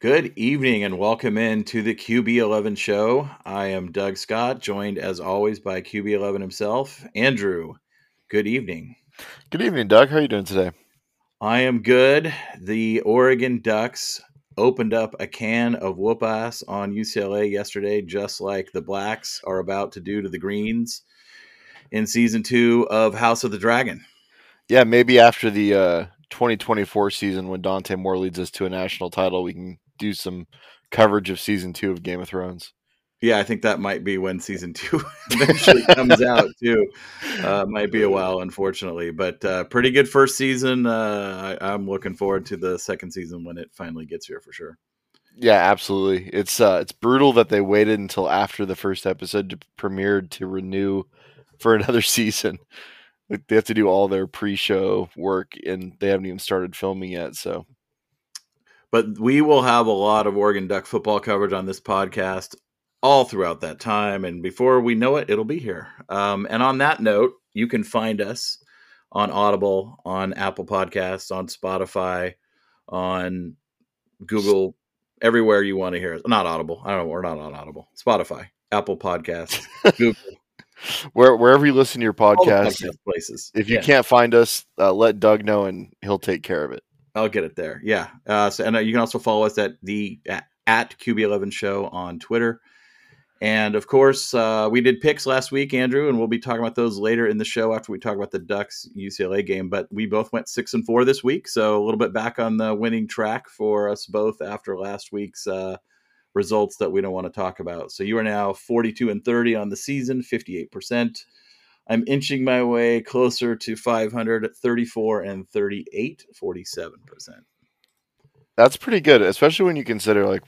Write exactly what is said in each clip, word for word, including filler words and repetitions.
Good evening and welcome in to the Q B eleven show. I am Doug Scott, joined as always by Q B eleven himself, Andrew. Good evening. Good evening, Doug. How are you doing today? I am good. The Oregon Ducks opened up a can of whoop-ass on U C L A yesterday, just like the Blacks are about to do to the Greens in Season two of House of the Dragon. Yeah, maybe after the uh, twenty twenty-four season when Dante Moore leads us to a national title, we can do some coverage of season two of Game of Thrones. Yeah, I think that might be when season two eventually comes out too. Uh, might be a while, unfortunately, but uh, pretty good first season. Uh, I, I'm looking forward to the second season when it finally gets here for sure. Yeah, absolutely. It's uh, it's brutal that they waited until after the first episode premiered to renew for another season. Like, they have to do all their pre-show work, and they haven't even started filming yet. So. But we will have a lot of Oregon Duck football coverage on this podcast all throughout that time. And before we know it, it'll be here. Um, and on that note, you can find us on Audible, on Apple Podcasts, on Spotify, on Google, everywhere you want to hear us. Not Audible. I don't know. We're not on Audible. Spotify, Apple Podcasts, Google. Where, wherever you listen to your podcast, podcast places. If you yeah. can't find us, uh, let Doug know and he'll take care of it. I'll get it there. Yeah. Uh, so, and uh, you can also follow us at the at, at Q B eleven show on Twitter. And of course, uh, we did picks last week, Andrew, and we'll be talking about those later in the show after we talk about the Ducks U C L A game. But we both went six and four this week, so a little bit back on the winning track for us both after last week's uh, results that we don't want to talk about. So you are now forty-two and thirty on the season, fifty-eight percent. I'm inching my way closer to five hundred, thirty-four and thirty-eight, forty-seven percent. That's pretty good, especially when you consider, like,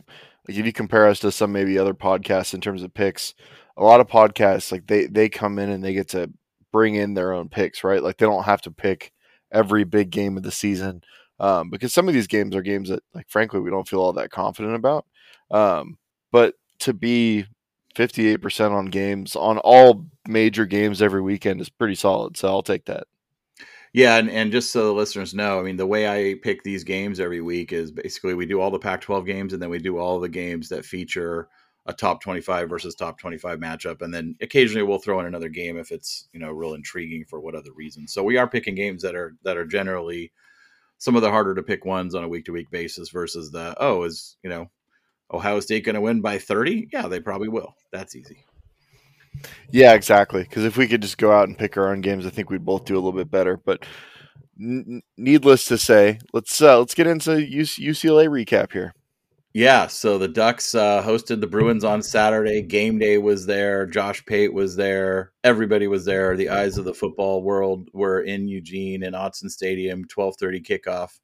like if you compare us to some maybe other podcasts in terms of picks. A lot of podcasts, like, they they come in and they get to bring in their own picks, right? Like, they don't have to pick every big game of the season, um, because some of these games are games that, like, frankly, we don't feel all that confident about. Um, but to be fifty-eight percent on games, on all major games every weekend, is pretty solid. So I'll take that. Yeah. And, and just so the listeners know, I mean, the way I pick these games every week is basically we do all the Pac twelve games, and then we do all the games that feature a top twenty-five versus top twenty-five matchup. And then occasionally we'll throw in another game if it's, you know, real intriguing for what other reason. So we are picking games that are, that are generally some of the harder to pick ones on a week to week basis versus the, Oh, is, you know, Ohio State going to win by thirty? Yeah, they probably will. That's easy. Yeah, exactly. Because if we could just go out and pick our own games, I think we'd both do a little bit better. But n- needless to say, let's uh, let's get into U C L A recap here. Yeah, so the Ducks uh, hosted the Bruins on Saturday. Game day was there. Josh Pate was there. Everybody was there. The eyes of the football world were in Eugene and Autzen Stadium, twelve thirty kickoff.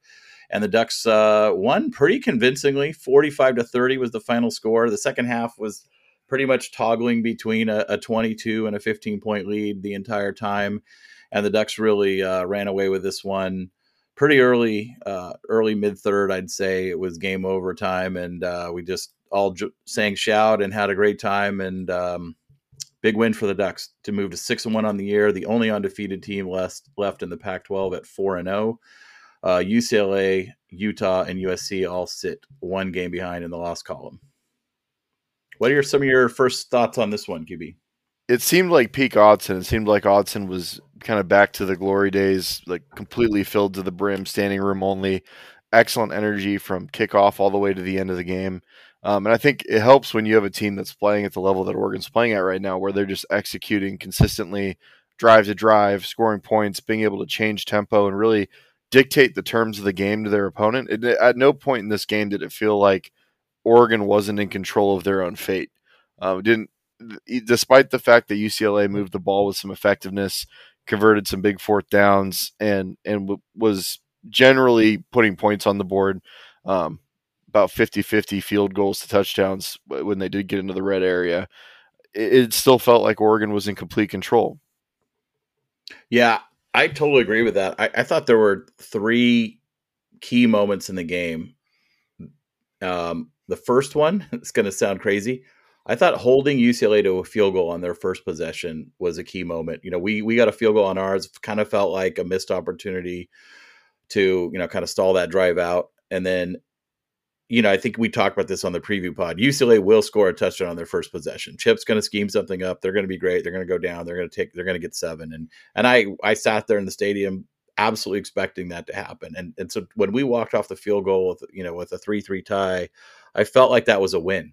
And the Ducks uh, won pretty convincingly. forty-five to thirty was the final score. The second half was pretty much toggling between a, a twenty-two and a fifteen-point lead the entire time. And the Ducks really uh, ran away with this one pretty early, uh, early mid-third, I'd say. It was game over time, and uh, we just all ju- sang shout and had a great time. And um, big win for the Ducks to move to six and one on the year, the only undefeated team left, left in the Pac twelve at four and oh. Uh, U C L A, Utah, and U S C all sit one game behind in the loss column. What are some of your first thoughts on this one, Q B? It seemed like peak Autzen. It seemed like Autzen was kind of back to the glory days, like completely filled to the brim, standing room only. Excellent energy from kickoff all the way to the end of the game. Um, and I think it helps when you have a team that's playing at the level that Oregon's playing at right now, where they're just executing consistently, drive to drive, scoring points, being able to change tempo, and really – dictate the terms of the game to their opponent. It, at no point in this game did it feel like Oregon wasn't in control of their own fate. Um, didn't, despite the fact that U C L A moved the ball with some effectiveness, converted some big fourth downs, and and w- was generally putting points on the board, um, about fifty-fifty field goals to touchdowns when they did get into the red area, it, it still felt like Oregon was in complete control. Yeah. I totally agree with that. I, I thought there were three key moments in the game. Um, the first one, it's going to sound crazy. I thought holding U C L A to a field goal on their first possession was a key moment. You know, we we got a field goal on ours, kind of felt like a missed opportunity to, you know, kind of stall that drive out. And then you know, I think we talked about this on the preview pod. U C L A will score a touchdown on their first possession. Chip's going to scheme something up. They're going to be great. They're going to go down. They're going to take, they're going to get seven. And, and I, I sat there in the stadium absolutely expecting that to happen. And, and so when we walked off the field goal with, you know, with a three, three tie, I felt like that was a win.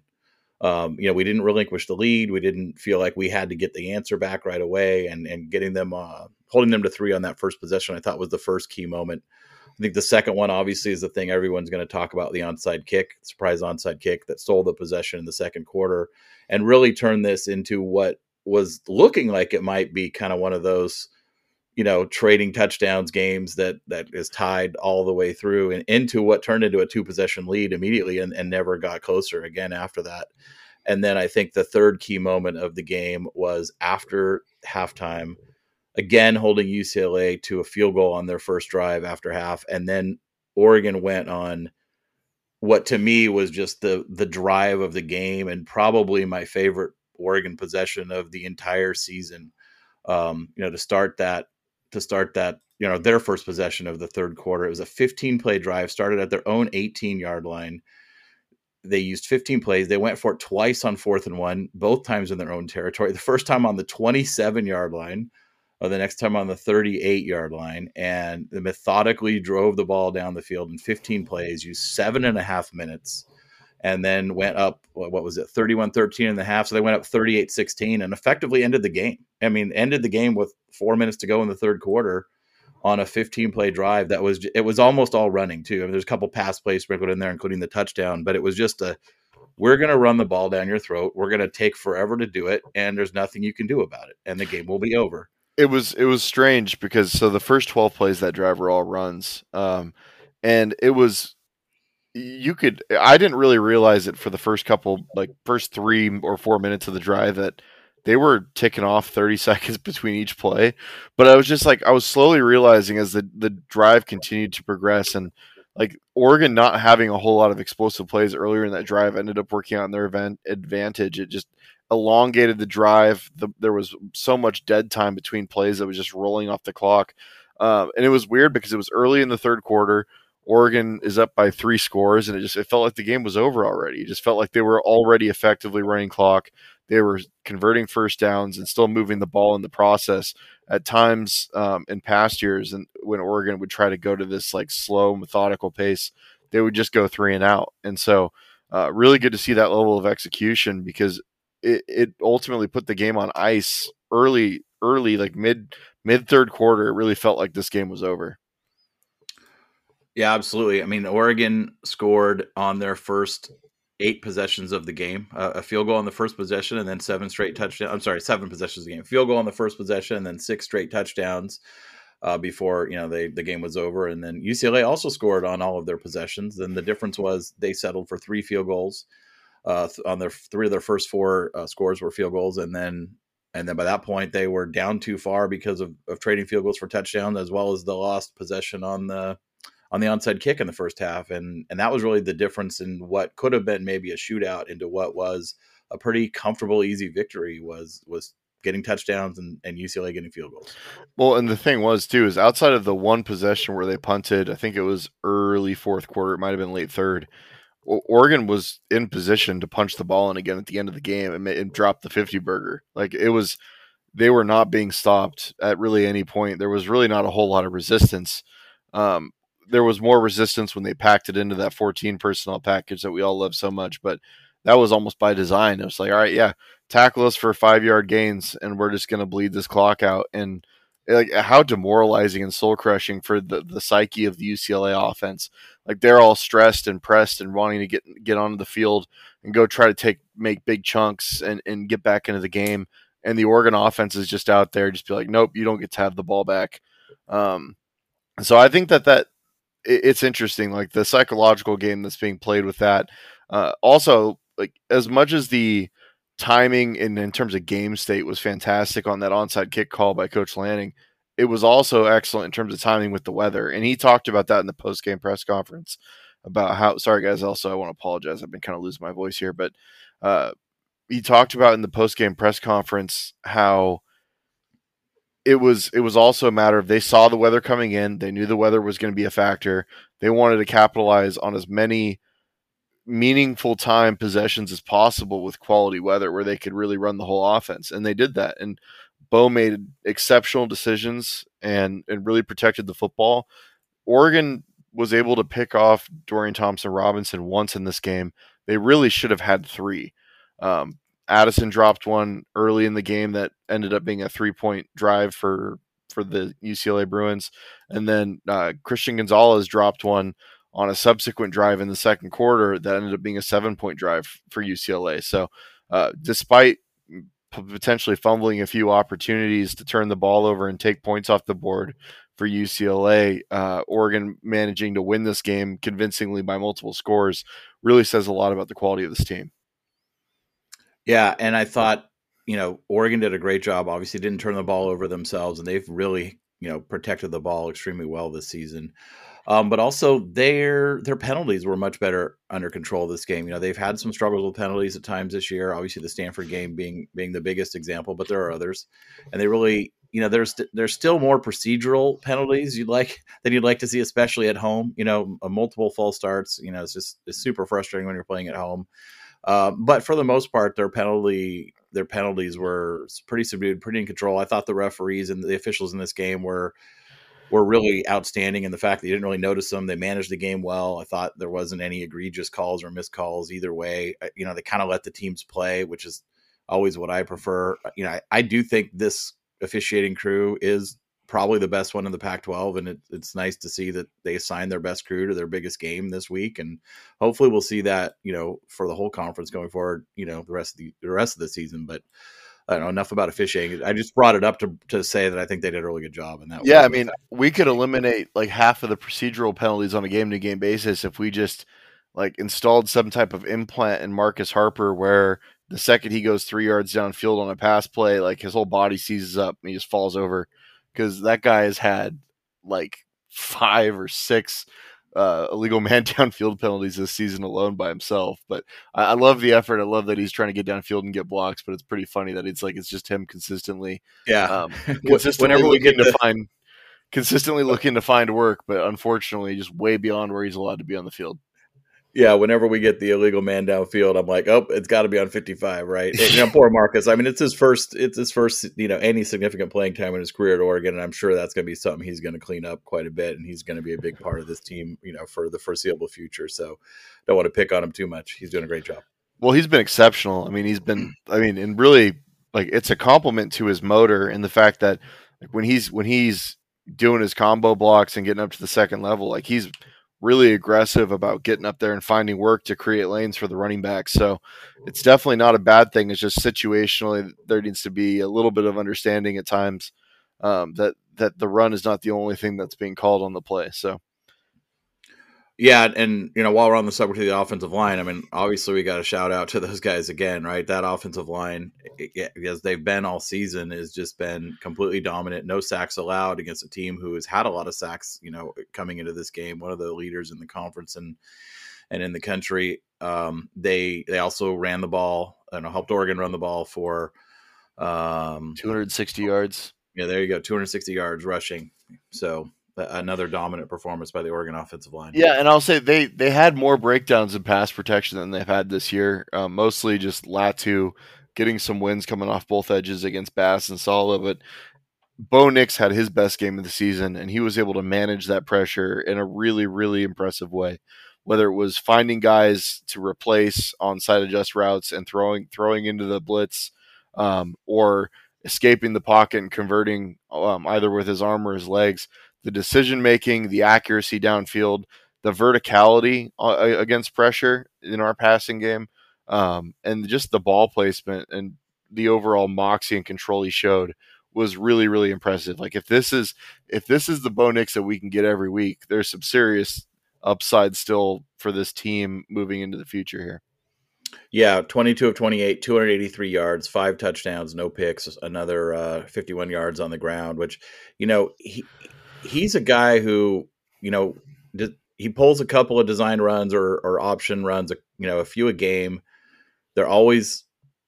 Um, you know, we didn't relinquish the lead. We didn't feel like we had to get the answer back right away, and, and getting them, uh, holding them to three on that first possession, I thought was the first key moment. I think the second one, obviously, is the thing everyone's going to talk about, the onside kick, surprise onside kick that stole the possession in the second quarter and really turned this into what was looking like it might be kind of one of those, you know, trading touchdowns games that that is tied all the way through and into what turned into a two possession lead immediately and, and never got closer again after that. And then I think the third key moment of the game was after halftime, again, holding U C L A to a field goal on their first drive after half. And then Oregon went on what to me was just the the drive of the game and probably my favorite Oregon possession of the entire season. Um, you know, to start that, to start that, you know, their first possession of the third quarter, it was a fifteen play drive, started at their own eighteen yard line. They used fifteen plays. They went for it twice on fourth and one, both times in their own territory. The first time on the twenty-seven yard line, the next time on the thirty-eight yard line, and they methodically drove the ball down the field in fifteen plays, used seven and a half minutes, and then went up, what was it, thirty-one thirteen and a half. So they went up thirty-eight sixteen and effectively ended the game. I mean, ended the game with four minutes to go in the third quarter on a fifteen play drive. That was, it was almost all running too. I mean, there's a couple pass plays sprinkled in there, including the touchdown, but it was just a, we're going to run the ball down your throat. We're going to take forever to do it. And there's nothing you can do about it. And the game will be over. It was it was strange because so the first twelve plays that drive were all runs, um, and it was you could I didn't really realize it for the first couple like first three or four minutes of the drive that they were ticking off thirty seconds between each play, but I was just like I was slowly realizing as the the drive continued to progress, and like Oregon not having a whole lot of explosive plays earlier in that drive ended up working out in their event advantage. It just elongated the drive. The, there was so much dead time between plays that was just rolling off the clock. Um, and it was weird because it was early in the third quarter. Oregon is up by three scores, and it just it felt like the game was over already. It just felt like they were already effectively running clock. They were converting first downs and still moving the ball in the process. At times um, in past years, and when Oregon would try to go to this like slow, methodical pace, they would just go three and out. And so uh, really good to see that level of execution because It, it ultimately put the game on ice early, early, like mid, mid third quarter. It really felt like this game was over. Yeah, absolutely. I mean, Oregon scored on their first eight possessions of the game, uh, a field goal on the first possession, and then seven straight touchdowns. I'm sorry, seven possessions of the game, field goal on the first possession, and then six straight touchdowns uh, before, you know, they, the game was over. And then U C L A also scored on all of their possessions. Then the difference was they settled for three field goals. Uh, on their three of their first four uh, scores were field goals, and then and then by that point they were down too far because of, of trading field goals for touchdowns, as well as the lost possession on the on the onside kick in the first half, and and that was really the difference in what could have been maybe a shootout into what was a pretty comfortable, easy victory was was getting touchdowns and, and U C L A getting field goals. Well, and the thing was too is outside of the one possession where they punted, I think it was early fourth quarter, it might have been late third. Oregon was in position to punch the ball in again at the end of the game and, and drop the fifty burger. Like it was, they were not being stopped at really any point. There was really not a whole lot of resistance. Um, there was more resistance when they packed it into that fourteen personnel package that we all love so much, but that was almost by design. It was like, all right, yeah, tackle us for five yard gains and we're just going to bleed this clock out. And like how demoralizing and soul crushing for the, the psyche of the U C L A offense. Like they're all stressed and pressed and wanting to get, get onto the field and go try to take, make big chunks and, and get back into the game. And the Oregon offense is just out there, just be like, nope, you don't get to have the ball back. Um, so I think that that it, it's interesting. Like the psychological game that's being played with that. Uh, also like as much as the, timing in, in terms of game state was fantastic on that onside kick call by Coach Lanning. It was also excellent in terms of timing with the weather. And he talked about that in the post-game press conference about how, sorry guys, also I want to apologize. I've been kind of losing my voice here, but uh, he talked about in the post-game press conference how it was, it was also a matter of they saw the weather coming in. They knew the weather was going to be a factor. They wanted to capitalize on as many meaningful time possessions as possible with quality weather where they could really run the whole offense. And they did that. And Bo made exceptional decisions and, and really protected the football. Oregon was able to pick off Dorian Thompson-Robinson once in this game. They really should have had three. Um, Addison dropped one early in the game that ended up being a three-point drive for for the U C L A Bruins. And then uh, Christian Gonzalez dropped one on a subsequent drive in the second quarter that ended up being a seven-point drive for U C L A. So uh, despite potentially fumbling a few opportunities to turn the ball over and take points off the board for U C L A, uh, Oregon managing to win this game convincingly by multiple scores really says a lot about the quality of this team. Yeah. And I thought, you know, Oregon did a great job. Obviously didn't turn the ball over themselves, and they've really, you know, protected the ball extremely well this season. Um, but also their, their penalties were much better under control this game. You know, they've had some struggles with penalties at times this year, obviously the Stanford game being, being the biggest example, but there are others. And they really, you know, there's, there's still more procedural penalties you'd like than you'd like to see, especially at home, you know, a multiple false starts, you know, it's just, it's super frustrating when you're playing at home. Uh, but for the most part, their penalty, their penalties were pretty subdued, pretty in control. I thought the referees and the officials in this game were, were really outstanding, and the fact that you didn't really notice them, they managed the game well. I thought there wasn't any egregious calls or missed calls either way. You know, they kind of let the teams play, which is always what I prefer. You know, I, I do think this officiating crew is probably the best one in the Pac twelve, and it, it's nice to see that they assigned their best crew to their biggest game this week, and hopefully we'll see that, you know, for the whole conference going forward, you know, the rest of the, the rest of the season. But I don't know, enough about officiating. I just brought it up to to say that I think they did a really good job in that. Yeah, way. I mean, we could eliminate like half of the procedural penalties on a game-to-game basis if we just like installed some type of implant in Marcus Harper where the second he goes three yards downfield on a pass play, like his whole body seizes up and he just falls over, because that guy has had like five or six uh, illegal man downfield penalties this season alone by himself. But I, I love the effort. I love that he's trying to get downfield and get blocks, but it's pretty funny that it's like, it's just him consistently. Yeah. Um, consistently Whenever we get to find consistently looking to find work, but unfortunately just way beyond where he's allowed to be on the field. Yeah, whenever we get the illegal man downfield, I'm like, oh, it's got to be on fifty-five, right? And, you know, poor Marcus. I mean, it's his first, it's his first, you know, any significant playing time in his career at Oregon, and I'm sure that's going to be something he's going to clean up quite a bit, and he's going to be a big part of this team, you know, for the foreseeable future. So, don't want to pick on him too much. He's doing a great job. Well, he's been exceptional. I mean, he's been, I mean, and really, like, it's a compliment to his motor and the fact that like, when he's when he's doing his combo blocks and getting up to the second level, like he's really aggressive about getting up there and finding work to create lanes for the running back. So it's definitely not a bad thing. It's just situationally there needs to be a little bit of understanding at times um, that, that the run is not the only thing that's being called on the play. So. Yeah. And, you know, while we're on the subject of the offensive line, I mean, obviously we got a shout out to those guys again, right? That offensive line, it, as they've been all season, has just been completely dominant. No sacks allowed against a team who has had a lot of sacks, you know, coming into this game, one of the leaders in the conference and, and in the country. Um, they, they also ran the ball and helped Oregon run the ball for um, two hundred sixty yards. Yeah, there you go. two hundred sixty yards rushing. So, another dominant performance by the Oregon offensive line. Yeah, and I'll say they they had more breakdowns in pass protection than they've had this year. Um, mostly just Latu getting some wins coming off both edges against Bass and Sala. But Bo Nix had his best game of the season, and he was able to manage that pressure in a really, really impressive way. Whether it was finding guys to replace onside adjust routes and throwing throwing into the blitz, um, or escaping the pocket and converting um, either with his arm or his legs. The decision-making, the accuracy downfield, the verticality uh, against pressure in our passing game, um, and just the ball placement and the overall moxie and control he showed was really, really impressive. Like if this is if this is the Bo Nix that we can get every week, there's some serious upside still for this team moving into the future here. Yeah, twenty-two of twenty-eight, two hundred eighty-three yards, five touchdowns, no picks, another uh, fifty-one yards on the ground, which, you know, he... He's a guy who, you know, he pulls a couple of design runs or, or option runs, you know, a few a game. They're always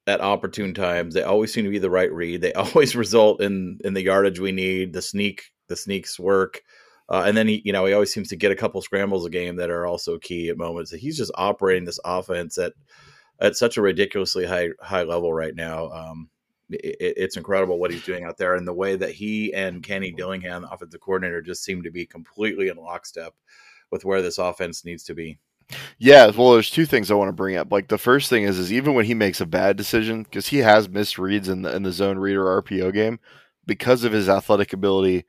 at opportune times. They always seem to be the right read. They always result in in the yardage we need. The sneak, the sneaks work. Uh, and then he, you know, he always seems to get a couple scrambles a game that are also key at moments. He's just operating this offense at at such a ridiculously high high level right now. Um, it, it's incredible what he's doing out there, and the way that he and Kenny Dillingham, the offensive coordinator, just seem to be completely in lockstep with where this offense needs to be. Yeah, well, there's two things I want to bring up. Like, the first thing is, is even when he makes a bad decision, because he has missed reads in the in the zone read or R P O game, because of his athletic ability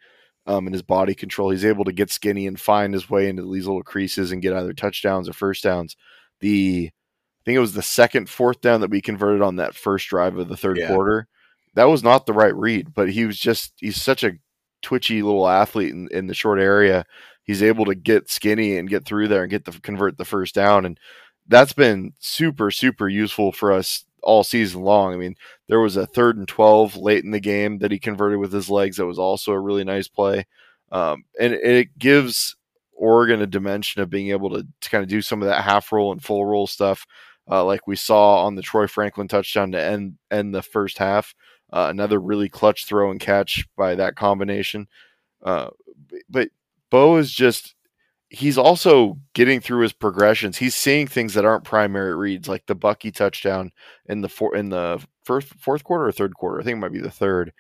um, and his body control, he's able to get skinny and find his way into these little creases and get either touchdowns or first downs. The I think it was the second fourth down that we converted on that first drive of the third yeah. quarter. That was not the right read, but he was just he's such a twitchy little athlete in, in the short area. He's able to get skinny and get through there and get the convert the first down. And that's been super, super useful for us all season long. I mean, there was a third and twelve late in the game that he converted with his legs. That was also a really nice play. Um, and it gives Oregon a dimension of being able to, to kind of do some of that half roll and full roll stuff. Uh, like we saw on the Troy Franklin touchdown to end, end the first half, uh, another really clutch throw and catch by that combination. Uh, but, Bo is just, he's also getting through his progressions. He's seeing things that aren't primary reads, like the Bucky touchdown in the four, in the first, fourth quarter or third quarter. I think it might be the third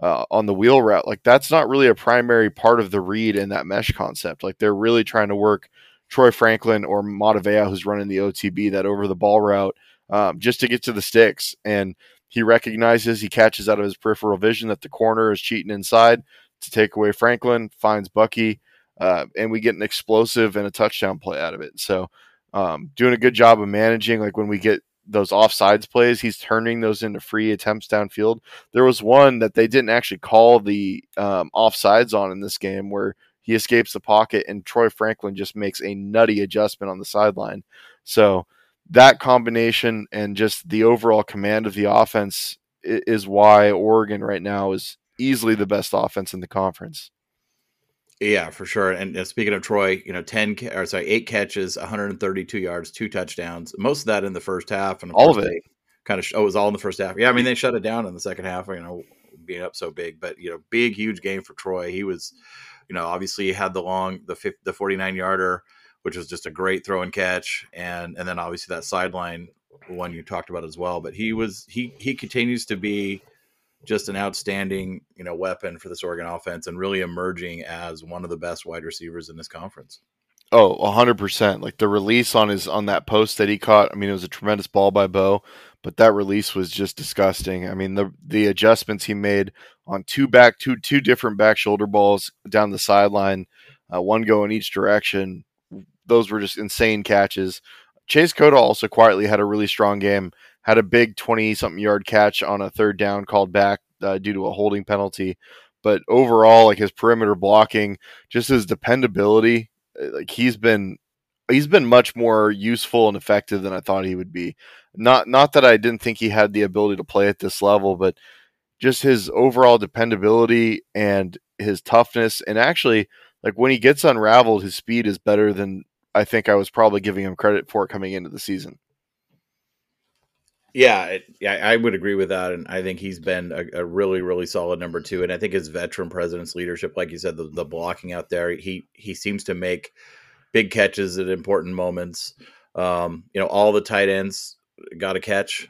uh, on the wheel route. Like, that's not really a primary part of the read in that mesh concept. Like, they're really trying to work Troy Franklin or Matavea, who's running the O T B, that over the ball route, um, just to get to the sticks. And he recognizes, he catches out of his peripheral vision that the corner is cheating inside to take away Franklin, finds Bucky. Uh, and we get an explosive and a touchdown play out of it. So um, doing a good job of managing, like when we get those offsides plays, he's turning those into free attempts downfield. There was one that they didn't actually call the um, offsides on in this game where he escapes the pocket and Troy Franklin just makes a nutty adjustment on the sideline. So that combination and just the overall command of the offense is why Oregon right now is easily the best offense in the conference. Yeah, for sure. And, and speaking of Troy, you know, ten or sorry, eight catches, one hundred thirty-two yards, two touchdowns. Most of that in the first half, and of all of it kind of sh- oh, it was all in the first half. Yeah, I mean, they shut it down in the second half. You know, being up so big, but you know, big, huge game for Troy. He was, you know, obviously he had the long, the fifty, the forty-nine yarder, which was just a great throw and catch, and and then obviously that sideline one you talked about as well. But he was he he continues to be just an outstanding, you know, weapon for this Oregon offense and really emerging as one of the best wide receivers in this conference. Oh, one hundred percent. Like the release on his on that post that he caught, I mean, it was a tremendous ball by Bo, but that release was just disgusting. I mean, the the adjustments he made on two back, two two different back shoulder balls down the sideline, uh, one go in each direction. Those were just insane catches. Chase Cota also quietly had a really strong game. Had a big twenty-something yard catch on a third down called back uh, due to a holding penalty. But overall, like his perimeter blocking, just his dependability, like he's been he's been much more useful and effective than I thought he would be. Not not that I didn't think he had the ability to play at this level, but just his overall dependability and his toughness. And actually, like when he gets unraveled, his speed is better than I think I was probably giving him credit for coming into the season. Yeah, it, yeah, I would agree with that, and I think he's been a, a really, really solid number two. And I think his veteran president's leadership, like you said, the, the blocking out there, he he seems to make big catches at important moments. Um, you know, all the tight ends got a catch.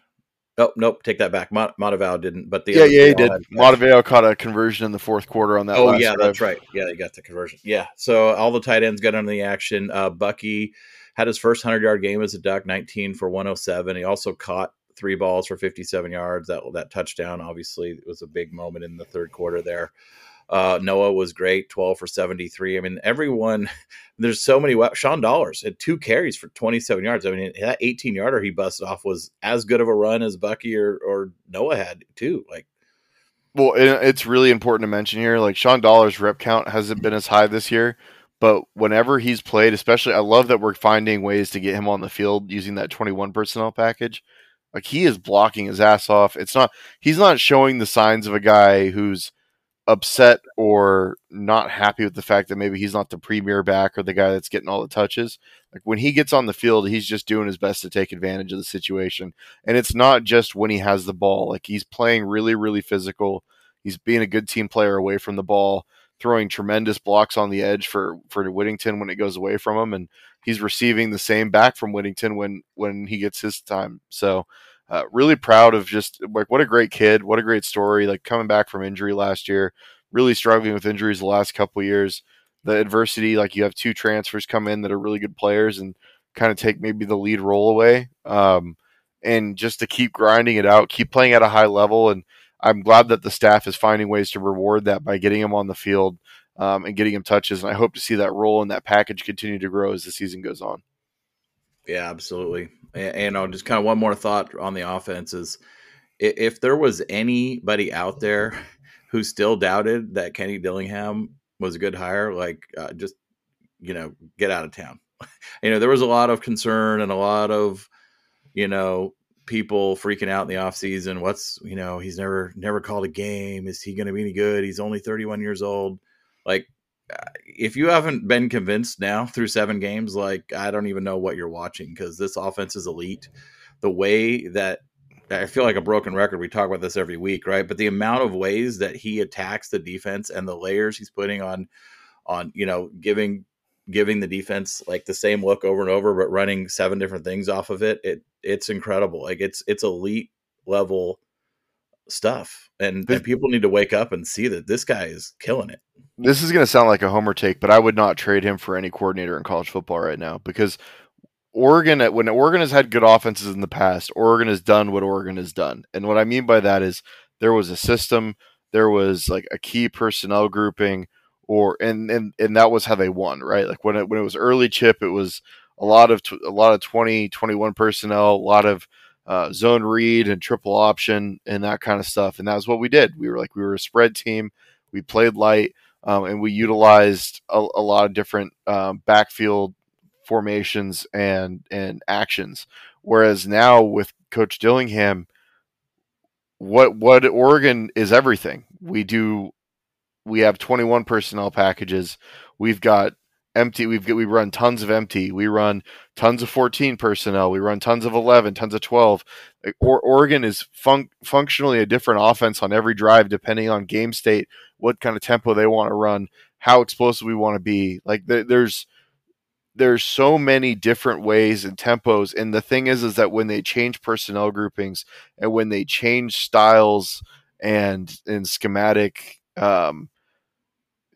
Oh, nope, take that back. Mont- Montevao didn't, but the yeah, yeah, he did. Montevao caught a conversion in the fourth quarter on that. Oh, last yeah, drive. That's right. Yeah, he got the conversion. Yeah, so all the tight ends got into the action. Uh, Bucky had his first hundred-yard game as a Duck, nineteen for one oh seven. He also caught three balls for fifty-seven yards. That that touchdown obviously was a big moment in the third quarter there. Uh, Noah was great, twelve for seventy-three. I mean, everyone, there's so many. Sean Dollars had two carries for twenty-seven yards. I mean, that eighteen-yarder he busted off was as good of a run as Bucky or, or Noah had too. Like, well, it's really important to mention here, like Sean Dollars' rep count hasn't been as high this year, but whenever he's played, especially, I love that we're finding ways to get him on the field using that twenty-one personnel package. Like he is blocking his ass off. It's not, he's not showing the signs of a guy who's upset or not happy with the fact that maybe he's not the premier back or the guy that's getting all the touches. Like when he gets on the field, he's just doing his best to take advantage of the situation. And it's not just when he has the ball, like he's playing really, really physical. He's being a good team player away from the ball. throwing tremendous blocks on the edge for, for Whittington when it goes away from him. And he's receiving the same back from Whittington when, when he gets his time. So uh, really proud of just like, what a great kid, what a great story, like coming back from injury last year, really struggling with injuries the last couple of years, the adversity, like you have two transfers come in that are really good players and kind of take maybe the lead role away. Um, and just to keep grinding it out, keep playing at a high level. And I'm glad that the staff is finding ways to reward that by getting him on the field um, and getting him touches. And I hope to see that role and that package continue to grow as the season goes on. Yeah, absolutely. And, and I'll just kind of one more thought on the offense is if there was anybody out there who still doubted that Kenny Dillingham was a good hire, like uh, just, you know, get out of town. You know, there was a lot of concern and a lot of, you know, people freaking out in the off season. What's, you know, he's never, never called a game. Is he going to be any good? He's only thirty-one years old. Like if you haven't been convinced now through seven games, like I don't even know what you're watching because this offense is elite. The way that I feel like a broken record. We talk about this every week, right? But the amount of ways that he attacks the defense and the layers he's putting on, on, you know, giving, giving the defense like the same look over and over, but running seven different things off of it. It it's incredible. Like it's, it's elite level stuff. And, this, and people need to wake up and see that this guy is killing it. This is going to sound like a homer take, but I would not trade him for any coordinator in college football right now, because Oregon, when Oregon has had good offenses in the past, Oregon has done what Oregon has done. And what I mean by that is there was a system, there was like a key personnel grouping, Or and, and and that was how they won, right? Like when it when it was early chip, it was a lot of tw- a lot of twenty, twenty-one personnel, a lot of uh, zone read and triple option and that kind of stuff. And that was what we did. We were like we were a spread team. We played light, um, and we utilized a, a lot of different um, backfield formations and and actions. Whereas now with Coach Dillingham, what what Oregon is everything we do. We have twenty-one personnel packages. We've got empty. We've got, we run tons of empty. We run tons of fourteen personnel. We run tons of eleven, tons of twelve. Or, Oregon is fun, functionally a different offense on every drive, depending on game state, what kind of tempo they want to run, how explosive we want to be. Like th- there's, there's so many different ways and tempos. And the thing is, is that when they change personnel groupings and when they change styles and, and schematic, um,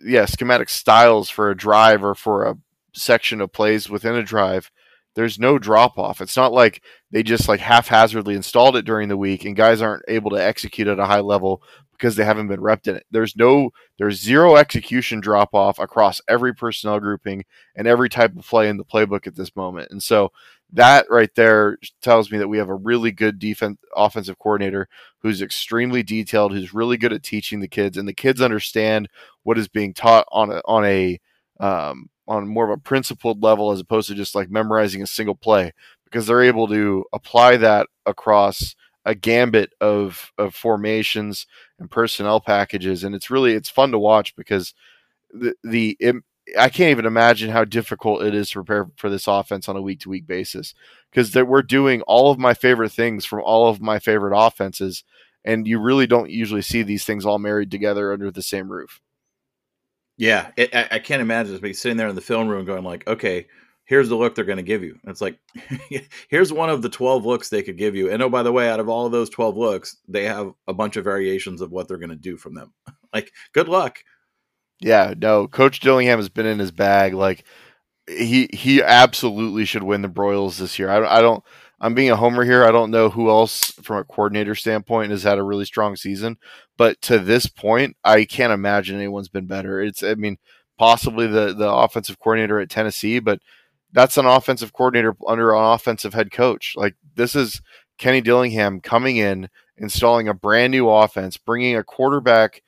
yeah, schematic styles for a drive or for a section of plays within a drive, there's no drop off. It's not like they just like haphazardly installed it during the week and guys aren't able to execute at a high level because they haven't been repped in it. There's no, there's zero execution drop off across every personnel grouping and every type of play in the playbook at this moment. And so that right there tells me that we have a really good defense offensive coordinator who's extremely detailed, who's really good at teaching the kids, and the kids understand what is being taught on a, on a, um, on more of a principled level as opposed to just like memorizing a single play, because they're able to apply that across a gambit of, of formations and personnel packages. And it's really, it's fun to watch because the, the, it, I can't even imagine how difficult it is to prepare for this offense on a week to week basis, because that we're doing all of my favorite things from all of my favorite offenses. And you really don't usually see these things all married together under the same roof. Yeah. It, I, I can't imagine just being sitting there in the film room going like, okay, here's the look they're going to give you. And it's like, here's one of the twelve looks they could give you. And oh, by the way, out of all of those twelve looks, they have a bunch of variations of what they're going to do from them. Like, good luck. Yeah, no, Coach Dillingham has been in his bag. Like he, he absolutely should win the Broyles this year. I, I don't, I'm being a homer here. I don't know who else from a coordinator standpoint has had a really strong season, but to this point, I can't imagine anyone's been better. It's, I mean, possibly the, the offensive coordinator at Tennessee, but that's an offensive coordinator under an offensive head coach. Like this is Kenny Dillingham coming in, installing a brand new offense, bringing a quarterback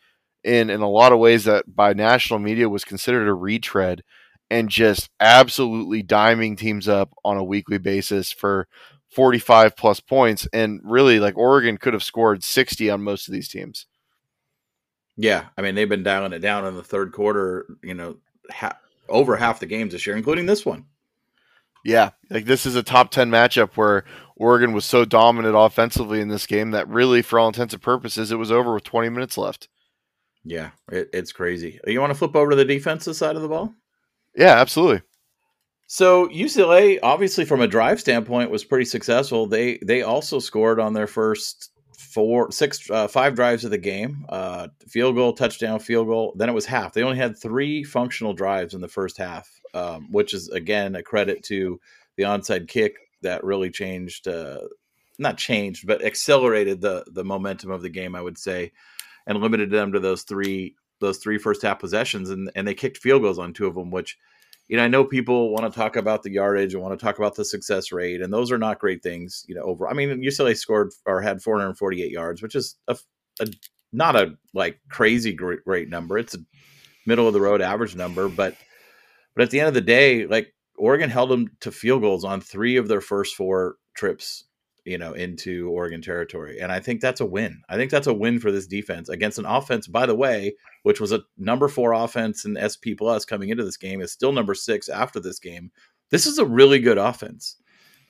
in in a lot of ways that by national media was considered a retread, and just absolutely diming teams up on a weekly basis for forty-five plus points. And really, like, Oregon could have scored sixty on most of these teams. Yeah. I mean, they've been dialing it down in the third quarter, you know, ha- over half the games this year, including this one. Yeah. Like this is a top ten matchup where Oregon was so dominant offensively in this game that really, for all intents and purposes, it was over with twenty minutes left. Yeah, it, it's crazy. You want to flip over to the defensive side of the ball? Yeah, absolutely. So U C L A, obviously from a drive standpoint, was pretty successful. They they also scored on their first four, six, uh, five drives of the game. Uh, field goal, touchdown, field goal. Then it was half. They only had three functional drives in the first half, um, which is, again, a credit to the onside kick that really changed, uh, not changed, but accelerated the the momentum of the game, I would say, and limited them to those three those three first half possessions, and, and they kicked field goals on two of them, which, you know, I know people want to talk about the yardage and want to talk about the success rate, and those are not great things, you know, overall. I mean, U C L A scored or had four hundred forty-eight yards, which is a, a not a like crazy great, great number. It's a middle of the road average number, but but at the end of the day, like, Oregon held them to field goals on three of their first four trips, you know, into Oregon territory. And I think that's a win. I think that's a win for this defense against an offense, by the way, which was a number four offense in S P plus coming into this game, is still number six after this game. This is a really good offense.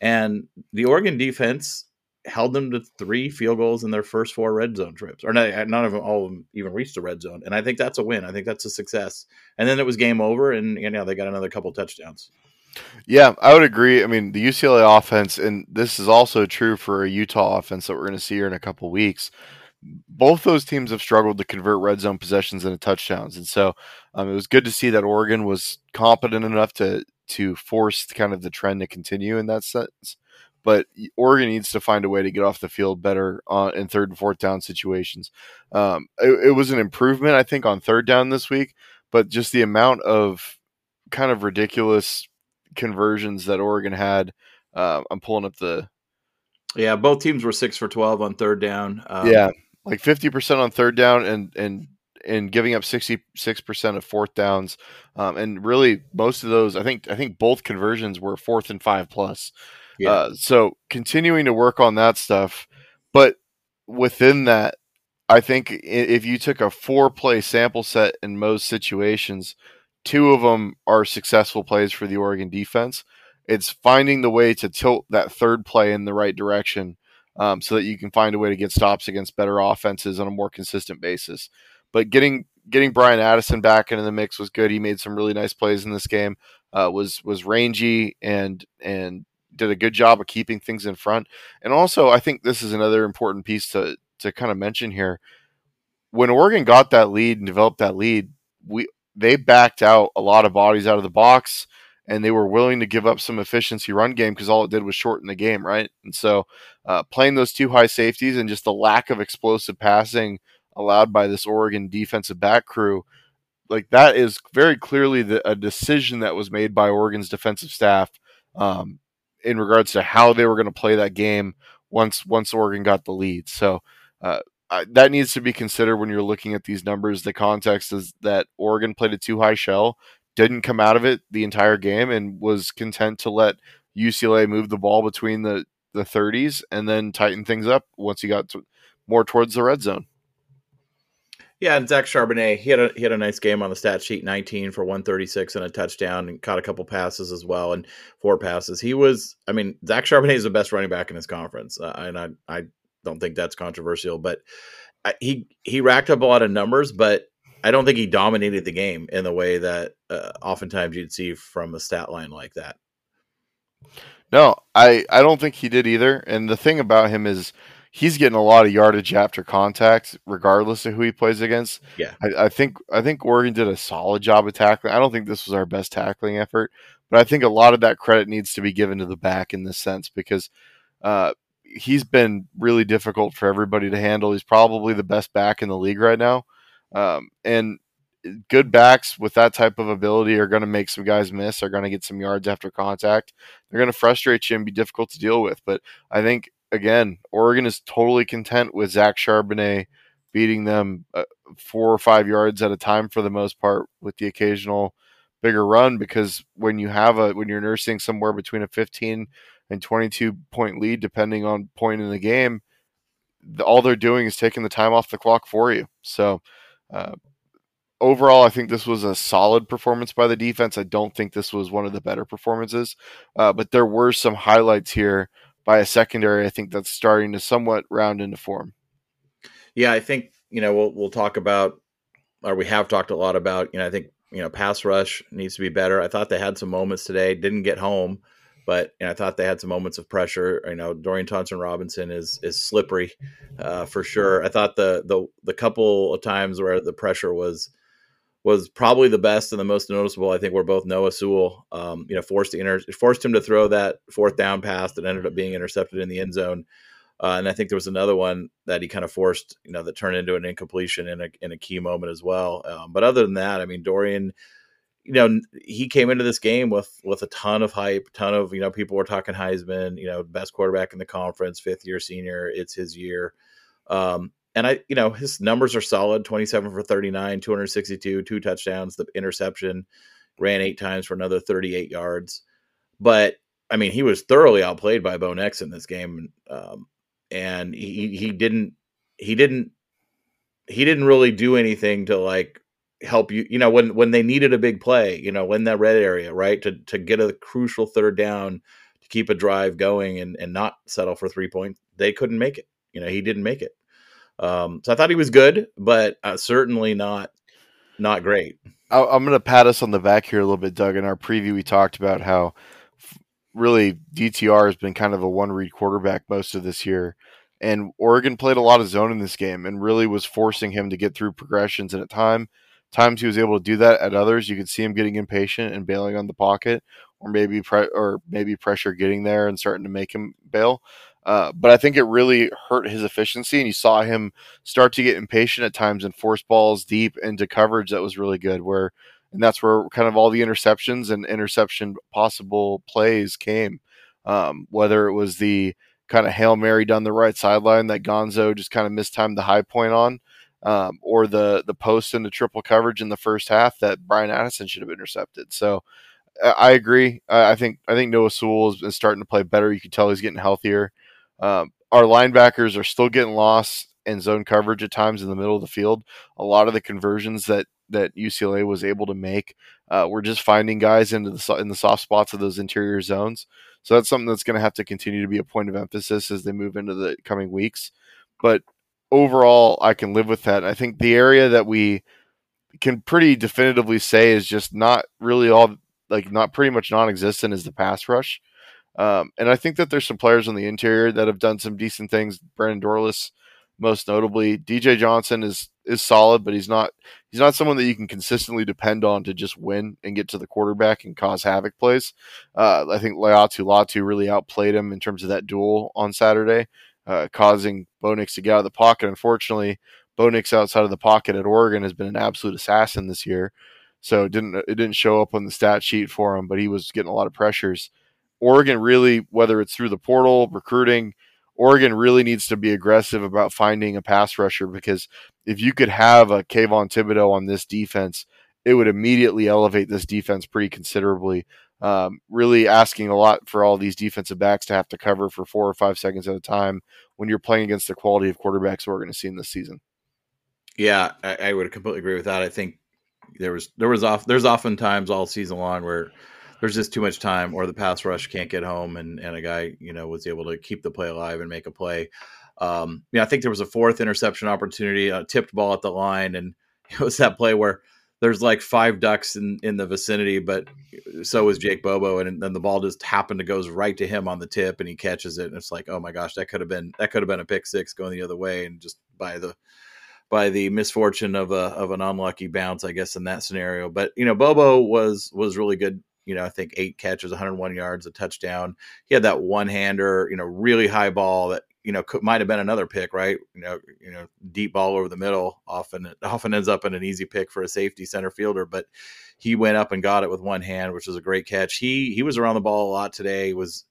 And the Oregon defense held them to three field goals in their first four red zone trips, or not, none of them, all of them even reached the red zone. And I think that's a win. I think that's a success. And then it was game over, and, you know, they got another couple touchdowns. Yeah, I would agree. I mean, the U C L A offense, and this is also true for a Utah offense that we're going to see here in a couple weeks, both those teams have struggled to convert red zone possessions into touchdowns. And so um, it was good to see that Oregon was competent enough to to force kind of the trend to continue in that sense. But Oregon needs to find a way to get off the field better uh, in third and fourth down situations. Um, it, it was an improvement, I think, on third down this week, but just the amount of kind of ridiculous conversions that Oregon had. Uh, I'm pulling up the. Yeah, both teams were six for twelve on third down. Um, yeah, like fifty percent on third down, and and and giving up sixty six percent of fourth downs, um, and really most of those, I think I think both conversions were fourth and five plus. Yeah. Uh, so continuing to work on that stuff, but within that, I think if you took a four play sample set in most situations, two of them are successful plays for the Oregon defense. It's finding the way to tilt that third play in the right direction, um, so that you can find a way to get stops against better offenses on a more consistent basis. But getting getting Brian Addison back into the mix was good. He made some really nice plays in this game. Uh, was was rangy and and did a good job of keeping things in front. And also, I think this is another important piece to to kind of mention here. When Oregon got that lead and developed that lead, we. they backed out a lot of bodies out of the box, and they were willing to give up some efficiency run game because all it did was shorten the game, right? And so uh, playing those two high safeties and just the lack of explosive passing allowed by this Oregon defensive back crew, like that is very clearly the, a decision that was made by Oregon's defensive staff um, in regards to how they were going to play that game once once Oregon got the lead. So uh, Uh, that needs to be considered when you're looking at these numbers. The context is that Oregon played a too high shell, didn't come out of it the entire game, and was content to let U C L A move the ball between the, the thirties and then tighten things up once he got to, more towards the red zone. Yeah, and Zach Charbonnet, he had a he had a nice game on the stat sheet, nineteen for one thirty-six and a touchdown, and caught a couple passes as well, and four passes. He was, I mean, Zach Charbonnet is the best running back in his conference, uh, and I I. don't think that's controversial, but he he racked up a lot of numbers, but I don't think he dominated the game in the way that uh, oftentimes you'd see from a stat line like that. No, I, I don't think he did either. And the thing about him is he's getting a lot of yardage after contact, regardless of who he plays against. Yeah, I, I think I think Oregon did a solid job of tackling. I don't think this was our best tackling effort, but I think a lot of that credit needs to be given to the back in this sense, because uh, he's been really difficult for everybody to handle. He's probably the best back in the league right now. Um, and good backs with that type of ability are going to make some guys miss, are going to get some yards after contact. They're going to frustrate you and be difficult to deal with. But I think, again, Oregon is totally content with Zach Charbonnet beating them uh, four or five yards at a time for the most part, with the occasional bigger run, because when you have a, when you're nursing somewhere between a fifteen and twenty-two point lead, depending on point in the game, the, all they're doing is taking the time off the clock for you. So uh, overall, I think this was a solid performance by the defense. I don't think this was one of the better performances, uh, but there were some highlights here by a secondary, I think, that's starting to somewhat round into form. Yeah. I think, you know, we'll, we'll talk about or we have talked a lot about, you know, I think, you know, pass rush needs to be better. I thought they had some moments today, didn't get home, but you know, I thought they had some moments of pressure. You know, Dorian Thompson-Robinson is is slippery uh, for sure. I thought the the the couple of times where the pressure was was probably the best and the most noticeable, I think, were both Noah Sewell. Um, you know, forced the inter- forced him to throw that fourth down pass that ended up being intercepted in the end zone. Uh, and I think there was another one that he kind of forced, you know, that turned into an incompletion in a in a key moment as well. Um, but other than that, I mean, Dorian, you know, he came into this game with with a ton of hype, ton of, you know, people were talking Heisman, you know, best quarterback in the conference, fifth year senior, it's his year. Um, and I, you know, his numbers are solid: twenty-seven for thirty-nine, two hundred sixty-two, two touchdowns, the interception, ran eight times for another thirty-eight yards. But I mean, he was thoroughly outplayed by Bo Nix in this game. Um, And he, he didn't, he didn't, he didn't really do anything to like help you, you know, when, when they needed a big play, you know, in that red area, right. To, to get a crucial third down, to keep a drive going and, and not settle for three points. They couldn't make it, you know, he didn't make it. Um, so I thought he was good, but uh, certainly not, not great. I, I'm going to pat us on the back here a little bit, Doug. In our preview, we talked about how really D T R has been kind of a one read quarterback most of this year, and Oregon played a lot of zone in this game and really was forcing him to get through progressions. And at time, times he was able to do that. At others, you could see him getting impatient and bailing on the pocket, or maybe, pre- or maybe pressure getting there and starting to make him bail. Uh, but I think it really hurt his efficiency, and you saw him start to get impatient at times and force balls deep into coverage. That was really good where, And that's where kind of all the interceptions and interception possible plays came, um, whether it was the kind of Hail Mary down the right sideline that Gonzo just kind of mistimed the high point on, um, or the the post into triple coverage in the first half that Brian Addison should have intercepted. So I agree. I think I think Noah Sewell is starting to play better. You can tell he's getting healthier. Um, our linebackers are still getting lost in zone coverage at times in the middle of the field. A lot of the conversions that that U C L A was able to make, uh, we're just finding guys into the in the soft spots of those interior zones. So that's something that's going to have to continue to be a point of emphasis as they move into the coming weeks. But overall, I can live with that. I think the area that we can pretty definitively say is just not really all like not pretty much non-existent is the pass rush. Um, and I think that there's some players on the interior that have done some decent things. Brandon Dorless, most notably. D J Johnson is is solid, but he's not he's not someone that you can consistently depend on to just win and get to the quarterback and cause havoc plays. Uh, I think Leatu Latu really outplayed him in terms of that duel on Saturday, uh, causing Bo Nix to get out of the pocket. Unfortunately, Bo Nix outside of the pocket at Oregon has been an absolute assassin this year, so it didn't it didn't show up on the stat sheet for him, but he was getting a lot of pressures. Oregon really, whether it's through the portal, recruiting, Oregon really needs to be aggressive about finding a pass rusher, because if you could have a Kayvon Thibodeau on this defense, it would immediately elevate this defense pretty considerably. Um, really asking a lot for all these defensive backs to have to cover for four or five seconds at a time when you're playing against the quality of quarterbacks we're going to see in this season. Yeah, I, I would completely agree with that. I think there was there was off there's oftentimes all season long where there's just too much time, or the pass rush can't get home, and, and a guy, you know, was able to keep the play alive and make a play. Um, you know, I think there was a fourth interception opportunity, a tipped ball at the line, and it was that play where there's like five Ducks in, in the vicinity, but so is Jake Bobo, and then the ball just happened to goes right to him on the tip, and he catches it, and it's like, oh my gosh, that could have been that could have been a pick six going the other way, and just by the by the misfortune of a of an unlucky bounce, I guess, in that scenario. But you know, Bobo was was really good. You know, I think eight catches, one hundred one yards, a touchdown. He had that one-hander, you know, really high ball that, you know, could, might have been another pick, right? You know, you know, deep ball over the middle often often ends up in an easy pick for a safety center fielder, but he went up and got it with one hand, which was a great catch. He he was around the ball a lot today. He was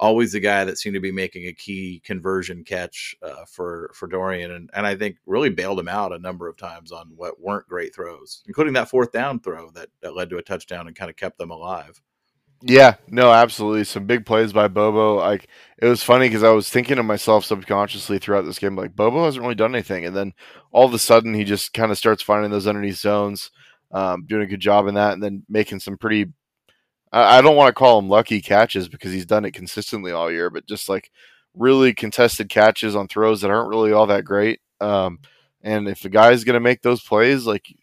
always the guy that seemed to be making a key conversion catch uh, for for Dorian, and and I think really bailed him out a number of times on what weren't great throws, including that fourth down throw that, that led to a touchdown and kind of kept them alive. Yeah, no, absolutely. Some big plays by Bobo. Like, it was funny because I was thinking to myself subconsciously throughout this game, like, Bobo hasn't really done anything. And then all of a sudden he just kind of starts finding those underneath zones, um, doing a good job in that, and then making some pretty, I, I don't want to call them lucky catches because he's done it consistently all year, but just like really contested catches on throws that aren't really all that great. Um, and if the guy's going to make those plays, like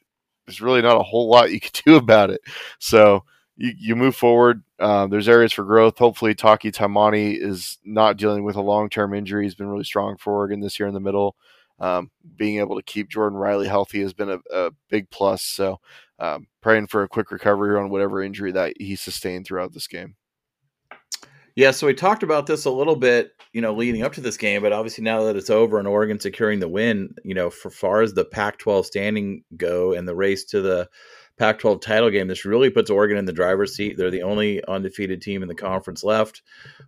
there's really not a whole lot you could do about it. So you, you move forward. Uh, there's areas for growth. Hopefully Taki Taimani is not dealing with a long-term injury. He's been really strong for Oregon this year in the middle. Um, being able to keep Jordan Riley healthy has been a, a big plus. So um, praying for a quick recovery on whatever injury that he sustained throughout this game. Yeah, so we talked about this a little bit, you know, leading up to this game, but obviously now that it's over and Oregon securing the win, you know, for far as the Pac twelve standing go and the race to the Pac twelve title game, this really puts Oregon in the driver's seat. They're the only undefeated team in the conference left,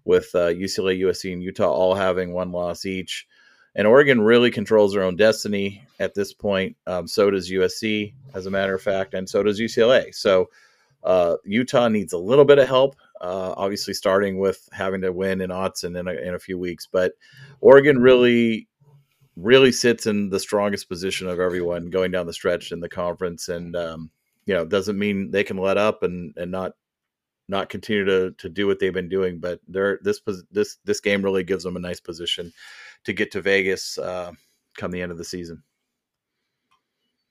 with uh, U C L A, U S C, and Utah all having one loss each. And Oregon really controls their own destiny at this point. Um, so does U S C, as a matter of fact, and so does U C L A. So uh, Utah needs a little bit of help. Uh, obviously starting with having to win in Autzen in a, in a few weeks. But Oregon really, really sits in the strongest position of everyone going down the stretch in the conference. And, um, you know, it doesn't mean they can let up and, and not not continue to to do what they've been doing. But they're, this this this game really gives them a nice position to get to Vegas uh, come the end of the season.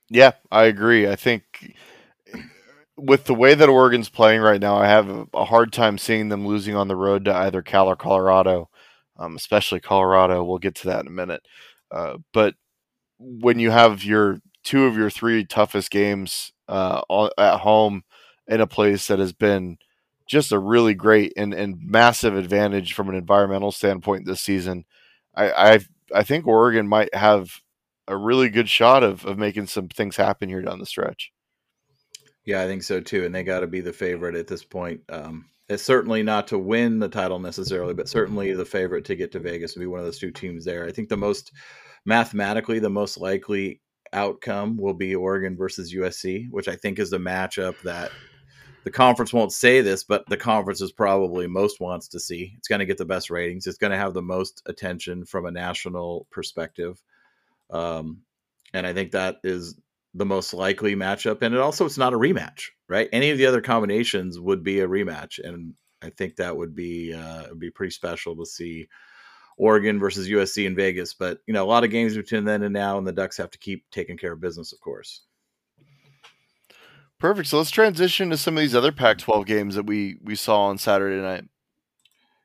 Yeah, I agree. I think with the way that Oregon's playing right now, I have a hard time seeing them losing on the road to either Cal or Colorado, um, especially Colorado. We'll get to that in a minute. Uh, but when you have your two of your three toughest games uh, all, at home in a place that has been just a really great and, and massive advantage from an environmental standpoint this season, I I, I think Oregon might have a really good shot of, of making some things happen here down the stretch. Yeah, I think so too. And they got to be the favorite at this point. Um, it's certainly not to win the title necessarily, but certainly the favorite to get to Vegas would be one of those two teams there. I think the most mathematically, the most likely outcome will be Oregon versus U S C, which I think is the matchup that the conference won't say this, but the conference is probably most wants to see. It's going to get the best ratings. It's going to have the most attention from a national perspective. Um, and I think that is the most likely matchup. And it also, it's not a rematch, right? Any of the other combinations would be a rematch. And I think that would be, uh, it'd be pretty special to see Oregon versus U S C in Vegas, but you know, a lot of games between then and now, and the Ducks have to keep taking care of business, of course. Perfect. So let's transition to some of these other Pac twelve games that we, we saw on Saturday night.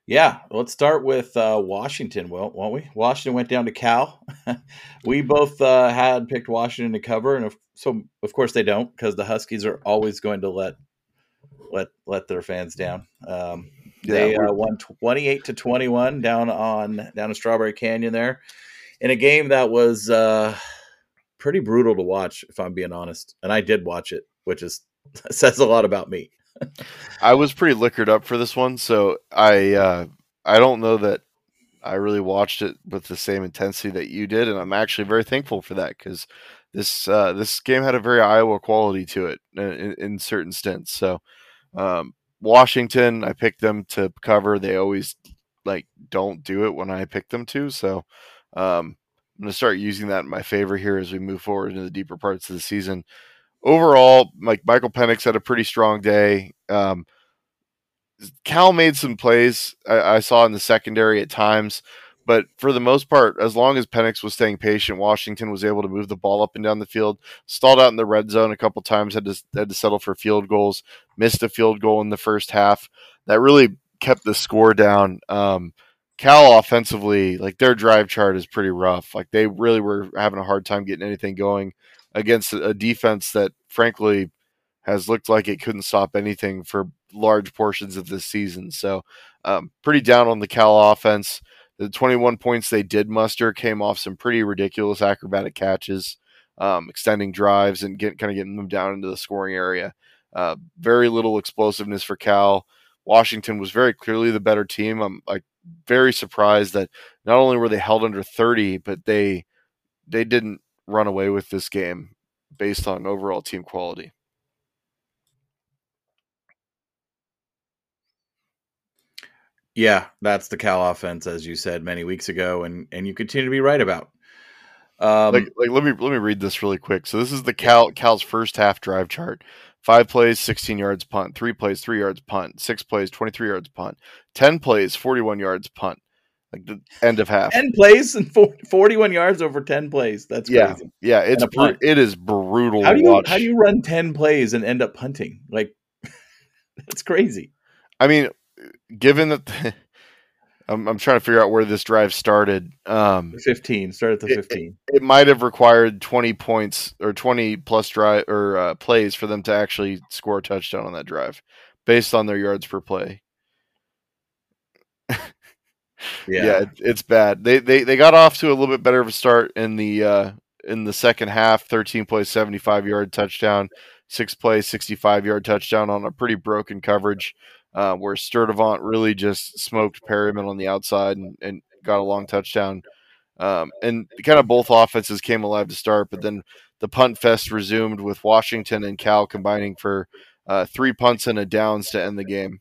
Yeah, let's start with uh, Washington, won't, won't we? Washington went down to Cal. We both uh, had picked Washington to cover, and if, so of course they don't, because the Huskies are always going to let let let their fans down. Um, yeah, they uh, won twenty-eight to twenty-one down on down in Strawberry Canyon there, in a game that was uh, pretty brutal to watch, if I'm being honest. And I did watch it, which is says a lot about me. I was pretty liquored up for this one, so I uh, I don't know that I really watched it with the same intensity that you did, and I'm actually very thankful for that, because this uh, this game had a very Iowa quality to it in, in certain stints. So um, Washington, I picked them to cover. They always like don't do it when I pick them to, so um, I'm going to start using that in my favor here as we move forward into the deeper parts of the season. Overall, like Michael Penix had a pretty strong day. Um, Cal made some plays I, I saw in the secondary at times, but for the most part, as long as Penix was staying patient, Washington was able to move the ball up and down the field. Stalled out in the red zone a couple times, had to had to settle for field goals. Missed a field goal in the first half that really kept the score down. Um, Cal offensively, like their drive chart is pretty rough. Like they really were having a hard time getting anything going against a defense that, frankly, has looked like it couldn't stop anything for large portions of this season. So um, pretty down on the Cal offense. The twenty-one points they did muster came off some pretty ridiculous acrobatic catches, um, extending drives and get, kind of getting them down into the scoring area. Uh, very little explosiveness for Cal. Washington was very clearly the better team. I'm like very surprised that not only were they held under thirty, but they they didn't run away with this game based on overall team quality. Yeah, that's the Cal offense, as you said many weeks ago, and, and you continue to be right about. Um, like, like let me let me read this really quick. So this is the Cal Cal's first half drive chart. Five plays, sixteen yards punt. Three plays, three yards punt. Six plays, twenty-three yards punt. Ten plays, forty-one yards punt. like the end of half. ten plays and forty-one yards over ten plays. That's yeah, crazy. Yeah, it's br- it is brutal how do you, to watch. How do you run ten plays and end up punting? Like, that's crazy. I mean, given that the, I'm, I'm trying to figure out where this drive started. Um, fifteen, start at the fifteen. It, it, it might have required twenty points or twenty plus drive or uh, plays for them to actually score a touchdown on that drive based on their yards per play. Yeah, yeah it, it's bad. They, they they got off to a little bit better of a start in the uh, in the second half. Thirteen plays, seventy-five yard touchdown. Six plays, sixty-five yard touchdown on a pretty broken coverage, uh, where Sturdivant really just smoked Perryman on the outside and, and got a long touchdown. Um, and kind of both offenses came alive to start, but then the punt fest resumed with Washington and Cal combining for uh, three punts and a downs to end the game.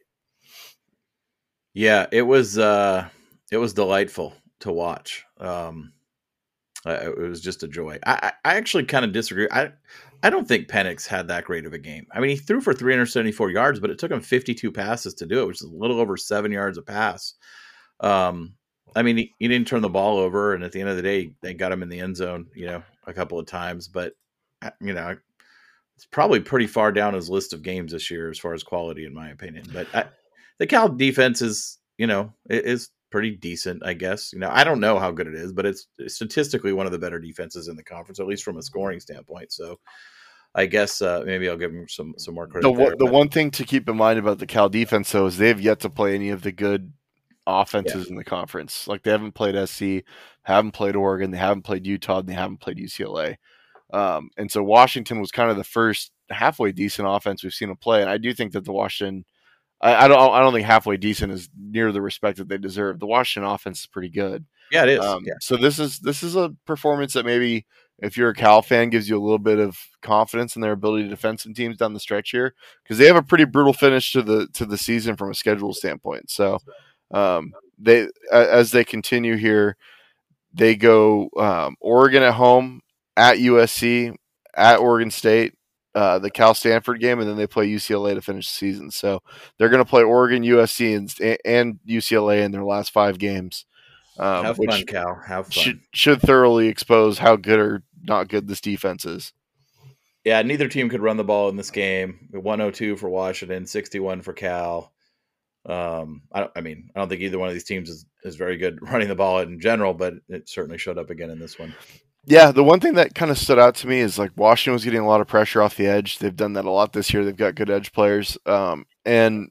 Yeah, it was. Uh... It was delightful to watch. Um, uh, it was just a joy. I, I actually kind of disagree. I I don't think Penix had that great of a game. I mean, he threw for three hundred seventy-four yards, but it took him fifty-two passes to do it, which is a little over seven yards a pass. Um, I mean, he, he didn't turn the ball over, and at the end of the day, they got him in the end zone, you know, a couple of times. But, you know, it's probably pretty far down his list of games this year as far as quality, in my opinion. But I, the Cal defense is, you know, is pretty decent, I guess. You know, I don't know how good it is, but it's statistically one of the better defenses in the conference, at least from a scoring standpoint. So I guess uh, maybe I'll give them some, some more credit. The, there, the one thing to keep in mind about the Cal defense, though, is they've yet to play any of the good offenses yeah. in the conference. Like, they haven't played S C, haven't played Oregon, they haven't played Utah, and they haven't played U C L A. Um, and so Washington was kind of the first halfway decent offense we've seen them play. And I do think that the Washington I don't. I don't think halfway decent is near the respect that they deserve. The Washington offense is pretty good. Yeah, it is. Um, yeah. So this is this is a performance that maybe if you're a Cal fan gives you a little bit of confidence in their ability to defend some teams down the stretch here, because they have a pretty brutal finish to the to the season from a schedule standpoint. So um, they as they continue here, they go um, Oregon at home, at U S C, at Oregon State. Uh, the Cal Stanford game, and then they play U C L A to finish the season. So they're going to play Oregon, U S C, and, and U C L A in their last five games. Um, Have fun, Cal. Have fun. Should, should thoroughly expose how good or not good this defense is. Yeah, neither team could run the ball in this game. one oh two for Washington, sixty-one for Cal. Um, I, don't, I mean, I don't think either one of these teams is, is very good running the ball in general, but it certainly showed up again in this one. Yeah, the one thing that kind of stood out to me is like Washington was getting a lot of pressure off the edge. They've done that a lot this year. They've got good edge players. Um, and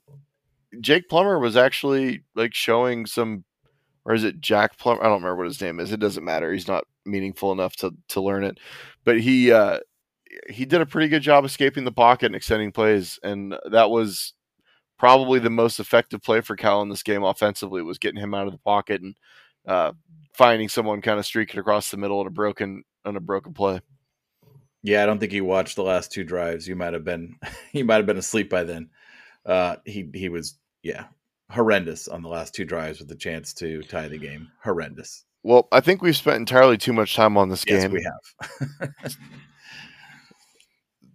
Jake Plummer was actually like showing some, or is it Jack Plummer? I don't remember what his name is. It doesn't matter. He's not meaningful enough to, to learn it. But he uh, he did a pretty good job escaping the pocket and extending plays. And that was probably the most effective play for Cal in this game offensively, was getting him out of the pocket and uh, finding someone kind of streaking across the middle on a broken on a broken play. Yeah, I don't think he watched the last two drives. You might have been you might have been asleep by then. Uh, he he was yeah horrendous on the last two drives with the chance to tie the game. Horrendous. Well, I think we've spent entirely too much time on this yes, game. Yes, we have.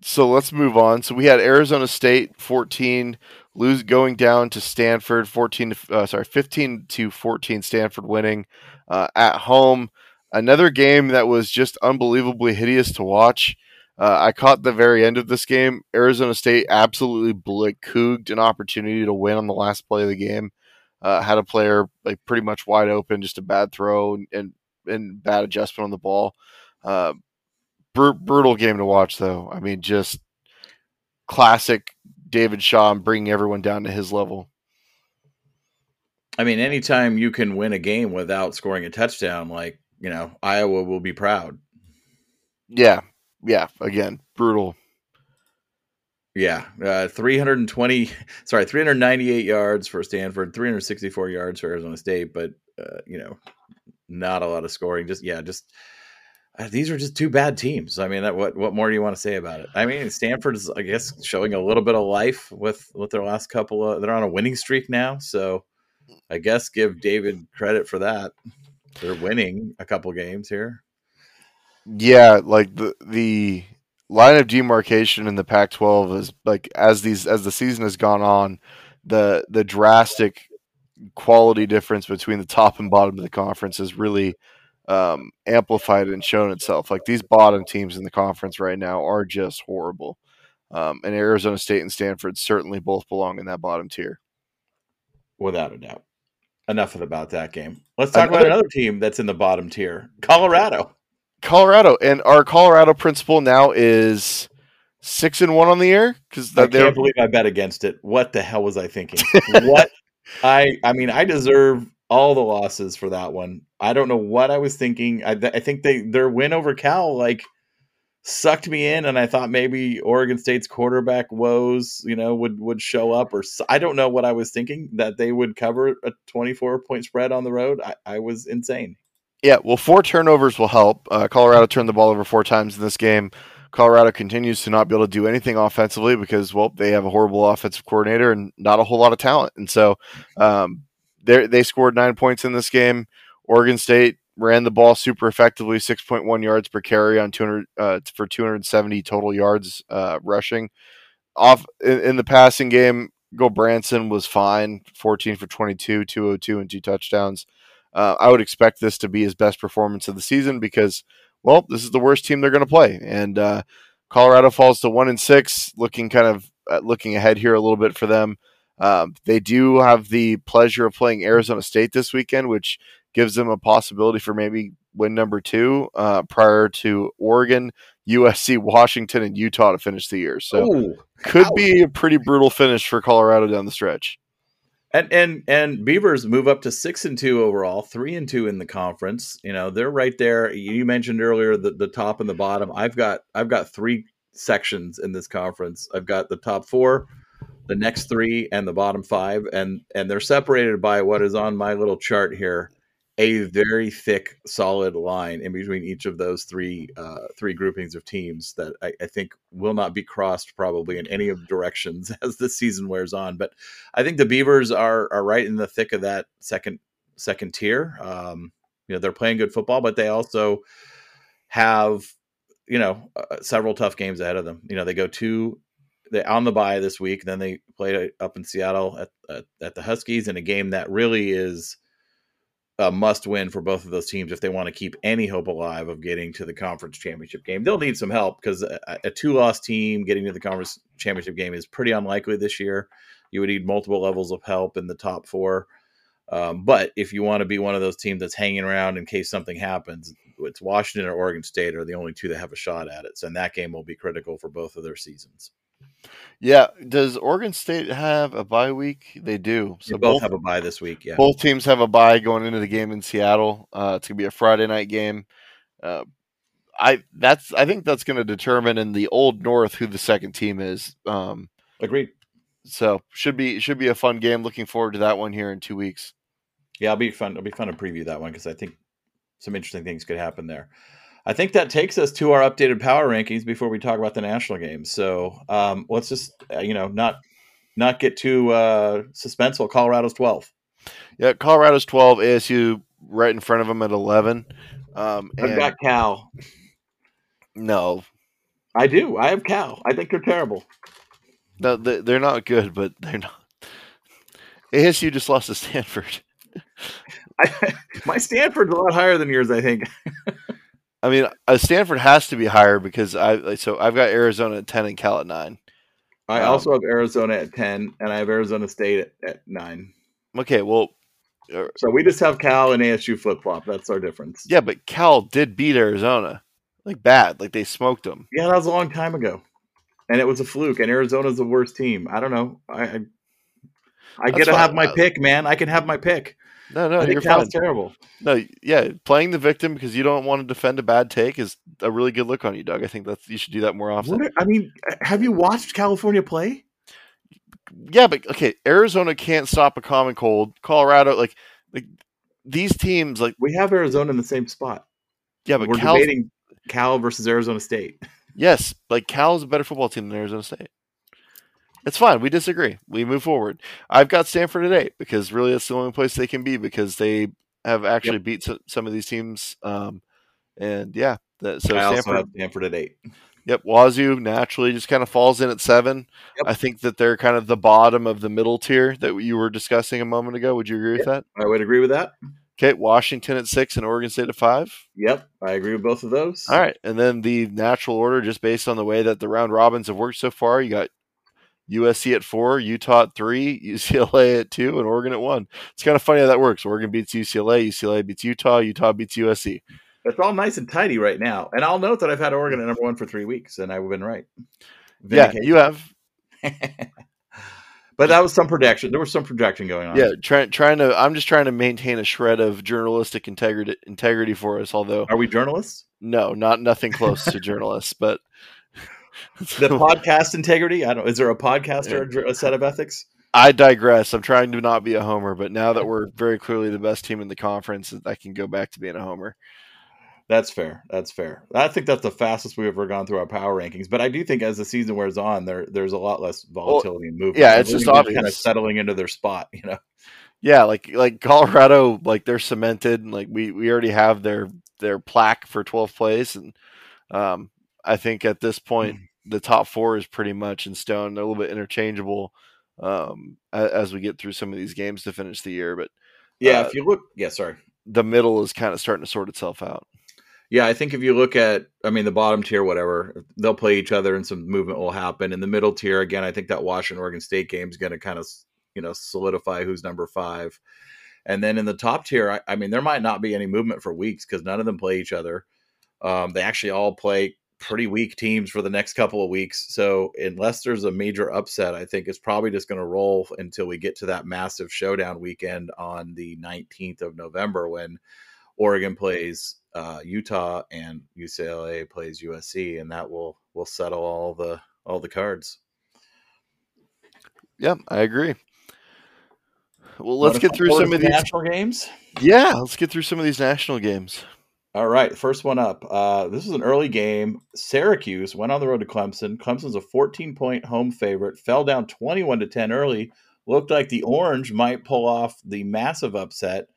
So let's move on. So we had Arizona State fourteen lose going down to Stanford fourteen. To, uh, sorry, fifteen to fourteen. Stanford winning uh, at home. Another game that was just unbelievably hideous to watch. Uh, I caught the very end of this game. Arizona State absolutely like couged an opportunity to win on the last play of the game. Uh, had a player like pretty much wide open, just a bad throw and and, and bad adjustment on the ball. Uh, br- brutal game to watch, though. I mean, just classic David Shaw and bringing everyone down to his level. I mean, anytime you can win a game without scoring a touchdown, like, you know, Iowa will be proud. Yeah. Yeah. Again, brutal. Yeah. Uh, three hundred twenty, sorry, three hundred ninety-eight yards for Stanford, three hundred sixty-four yards for Arizona State, but, uh, you know, not a lot of scoring. Just, yeah, just, these are just two bad teams. I mean, what what more do you want to say about it? I mean, Stanford is, I guess, showing a little bit of life with, with their last couple of – they're on a winning streak now, so I guess give David credit for that. They're winning a couple games here. Yeah, like the the line of demarcation in the Pac twelve is, like, as these as the season has gone on, the the drastic quality difference between the top and bottom of the conference is really um, amplified and shown itself. Like, these bottom teams in the conference right now are just horrible. Um, and Arizona State and Stanford certainly both belong in that bottom tier. Without a doubt. Enough about that game. Let's talk another, about another team that's in the bottom tier, Colorado. Colorado. And our Colorado principal now is six and one on the year. Because I can't believe I bet against it. What the hell was I thinking? What? I I mean, I deserve all the losses for that one. I don't know what I was thinking. I, I think they their win over Cal like sucked me in, and I thought maybe Oregon State's quarterback woes, you know, would would show up, or I don't know what I was thinking, that they would cover a twenty-four point spread on the road. I, I was insane. Yeah, well, four turnovers will help. Uh, Colorado turned the ball over four times in this game. Colorado continues to not be able to do anything offensively because, well, they have a horrible offensive coordinator and not a whole lot of talent. And so um, they scored nine points in this game. Oregon State ran the ball super effectively, six point one yards per carry on two hundred uh, for two hundred seventy total yards uh, rushing. Off in, in the passing game, Gilbranson was fine, fourteen for twenty-two, two oh two and two touchdowns. Uh, I would expect this to be his best performance of the season because, well, this is the worst team they're going to play. And uh, Colorado falls to one and six, looking kind of uh, looking ahead here a little bit for them. Um, they do have the pleasure of playing Arizona State this weekend, which gives them a possibility for maybe win number two uh, prior to Oregon, U S C, Washington, and Utah to finish the year. So Ooh, could ouch. be a pretty brutal finish for Colorado down the stretch. And and and Beavers move up to six and two overall, three and two in the conference. You know, they're right there. You mentioned earlier the, the top and the bottom. I've got I've got three sections in this conference. I've got the top four, the next three, and the bottom five, and and they're separated by what is on my little chart here, a very thick, solid line in between each of those three uh, three groupings of teams that I, I think will not be crossed probably in any of directions as the season wears on. But I think the Beavers are are right in the thick of that second second tier. Um, you know, they're playing good football, but they also have, you know, uh, several tough games ahead of them. You know, they go to they on the bye this week, then they play up in Seattle at at, at the Huskies in a game that really is a must win for both of those teams if they want to keep any hope alive of getting to the conference championship game. They'll need some help because a, a two loss team getting to the conference championship game is pretty unlikely this year. You would need multiple levels of help in the top four. Um, but if you want to be one of those teams that's hanging around in case something happens, it's Washington or Oregon State are the only two that have a shot at it. So, and that game will be critical for both of their seasons. Yeah. Does Oregon State have a bye week? They do. So they both, both have a bye this week. Yeah. Both teams have a bye going into the game in Seattle. Uh, it's gonna be a Friday night game. Uh, I that's I think that's going to determine in the Old North who the second team is. Um, Agreed. So should be should be a fun game. Looking forward to that one here in two weeks. Yeah, it'll be fun. It'll be fun to preview that one because I think some interesting things could happen there. I think that takes us to our updated power rankings before we talk about the national game. So um, let's just, uh, you know, not not get too uh, suspenseful. Colorado's twelve. Yeah, Colorado's twelve. A S U right in front of them at eleven. Um, I've and got Cal. No. I do. I have Cal. I think they're terrible. No, they, they're not good, but they're not. A S U just lost to Stanford. I, my Stanford's a lot higher than yours, I think. I mean, Stanford has to be higher because I so I've got Arizona at ten and Cal at nine. I um, also have Arizona at ten, and I have Arizona State at, at nine. Okay, well, uh, so we just have Cal and A S U flip flop. That's our difference. Yeah, but Cal did beat Arizona, like bad, like they smoked them. Yeah, that was a long time ago, and it was a fluke. And Arizona's the worst team. I don't know. I I, I get to have my pick, man. I can have my pick. No, no, I think Cal's terrible. No, yeah, playing the victim because you don't want to defend a bad take is a really good look on you, Doug. I think that's you should do that more often. Are, I mean, have you watched California play? Yeah, but okay, Arizona can't stop a common cold. Colorado, like, like these teams, like we have Arizona in the same spot. Yeah, but we're Cal's, debating Cal versus Arizona State. Yes, like Cal's a better football team than Arizona State. It's fine. We disagree. We move forward. I've got Stanford at eight because really that's the only place they can be because they have actually yep. beat some of these teams. Um, and yeah, that, so I Stanford, also have Stanford at eight. Yep, Wazoo naturally just kind of falls in at seven. Yep. I think that they're kind of the bottom of the middle tier that you were discussing a moment ago. Would you agree yep. with that? I would agree with that. Okay, Washington at six and Oregon State at five. Yep, I agree with both of those. All right, and then the natural order, just based on the way that the round robins have worked so far, you got U S C at four, Utah at three, U C L A at two, and Oregon at one. It's kind of funny how that works. Oregon beats U C L A, U C L A beats Utah, Utah beats U S C. It's all nice and tidy right now. And I'll note that I've had Oregon at number one for three weeks, and I've been right. Vindicated. Yeah, you have. But that was some projection. There was some projection going on. Yeah, trying trying to. I'm just trying to maintain a shred of journalistic integrity integrity for us. Although, are we journalists? No, not nothing close to journalists. But the podcast integrity. I don't. Is there a podcast yeah. or a set of ethics? I digress. I'm trying to not be a homer, but now that we're very clearly the best team in the conference, I can go back to being a homer. That's fair. That's fair. I think that's the fastest we've ever gone through our power rankings. But I do think as the season wears on, there there's a lot less volatility well, and movement. Yeah, it's so just obvious. Kind of settling into their spot, you know. Yeah, like like Colorado, like they're cemented. And like we we already have their their plaque for twelfth place, and um, I think at this point mm-hmm. the top four is pretty much in stone. They're a little bit interchangeable um, as, as we get through some of these games to finish the year. But yeah, uh, if you look, yeah, sorry, the middle is kind of starting to sort itself out. Yeah, I think if you look at, I mean, the bottom tier, whatever, they'll play each other and some movement will happen. In the middle tier, again, I think that Washington Oregon State game is going to kind of, you know, solidify who's number five. And then in the top tier, I, I mean, there might not be any movement for weeks because none of them play each other. Um, they actually all play pretty weak teams for the next couple of weeks. So unless there's a major upset, I think it's probably just going to roll until we get to that massive showdown weekend on the nineteenth of November when Oregon plays uh, Utah and U C L A plays U S C, and that will will settle all the all the cards. Yeah, I agree. Well, let's get through some of these national games. Yeah, let's get through some of these national games. All right, first one up. Uh, this is an early game. Syracuse went on the road to Clemson. Clemson's a fourteen-point home favorite. Fell down twenty-one to ten early. Looked like the Orange might pull off the massive upset.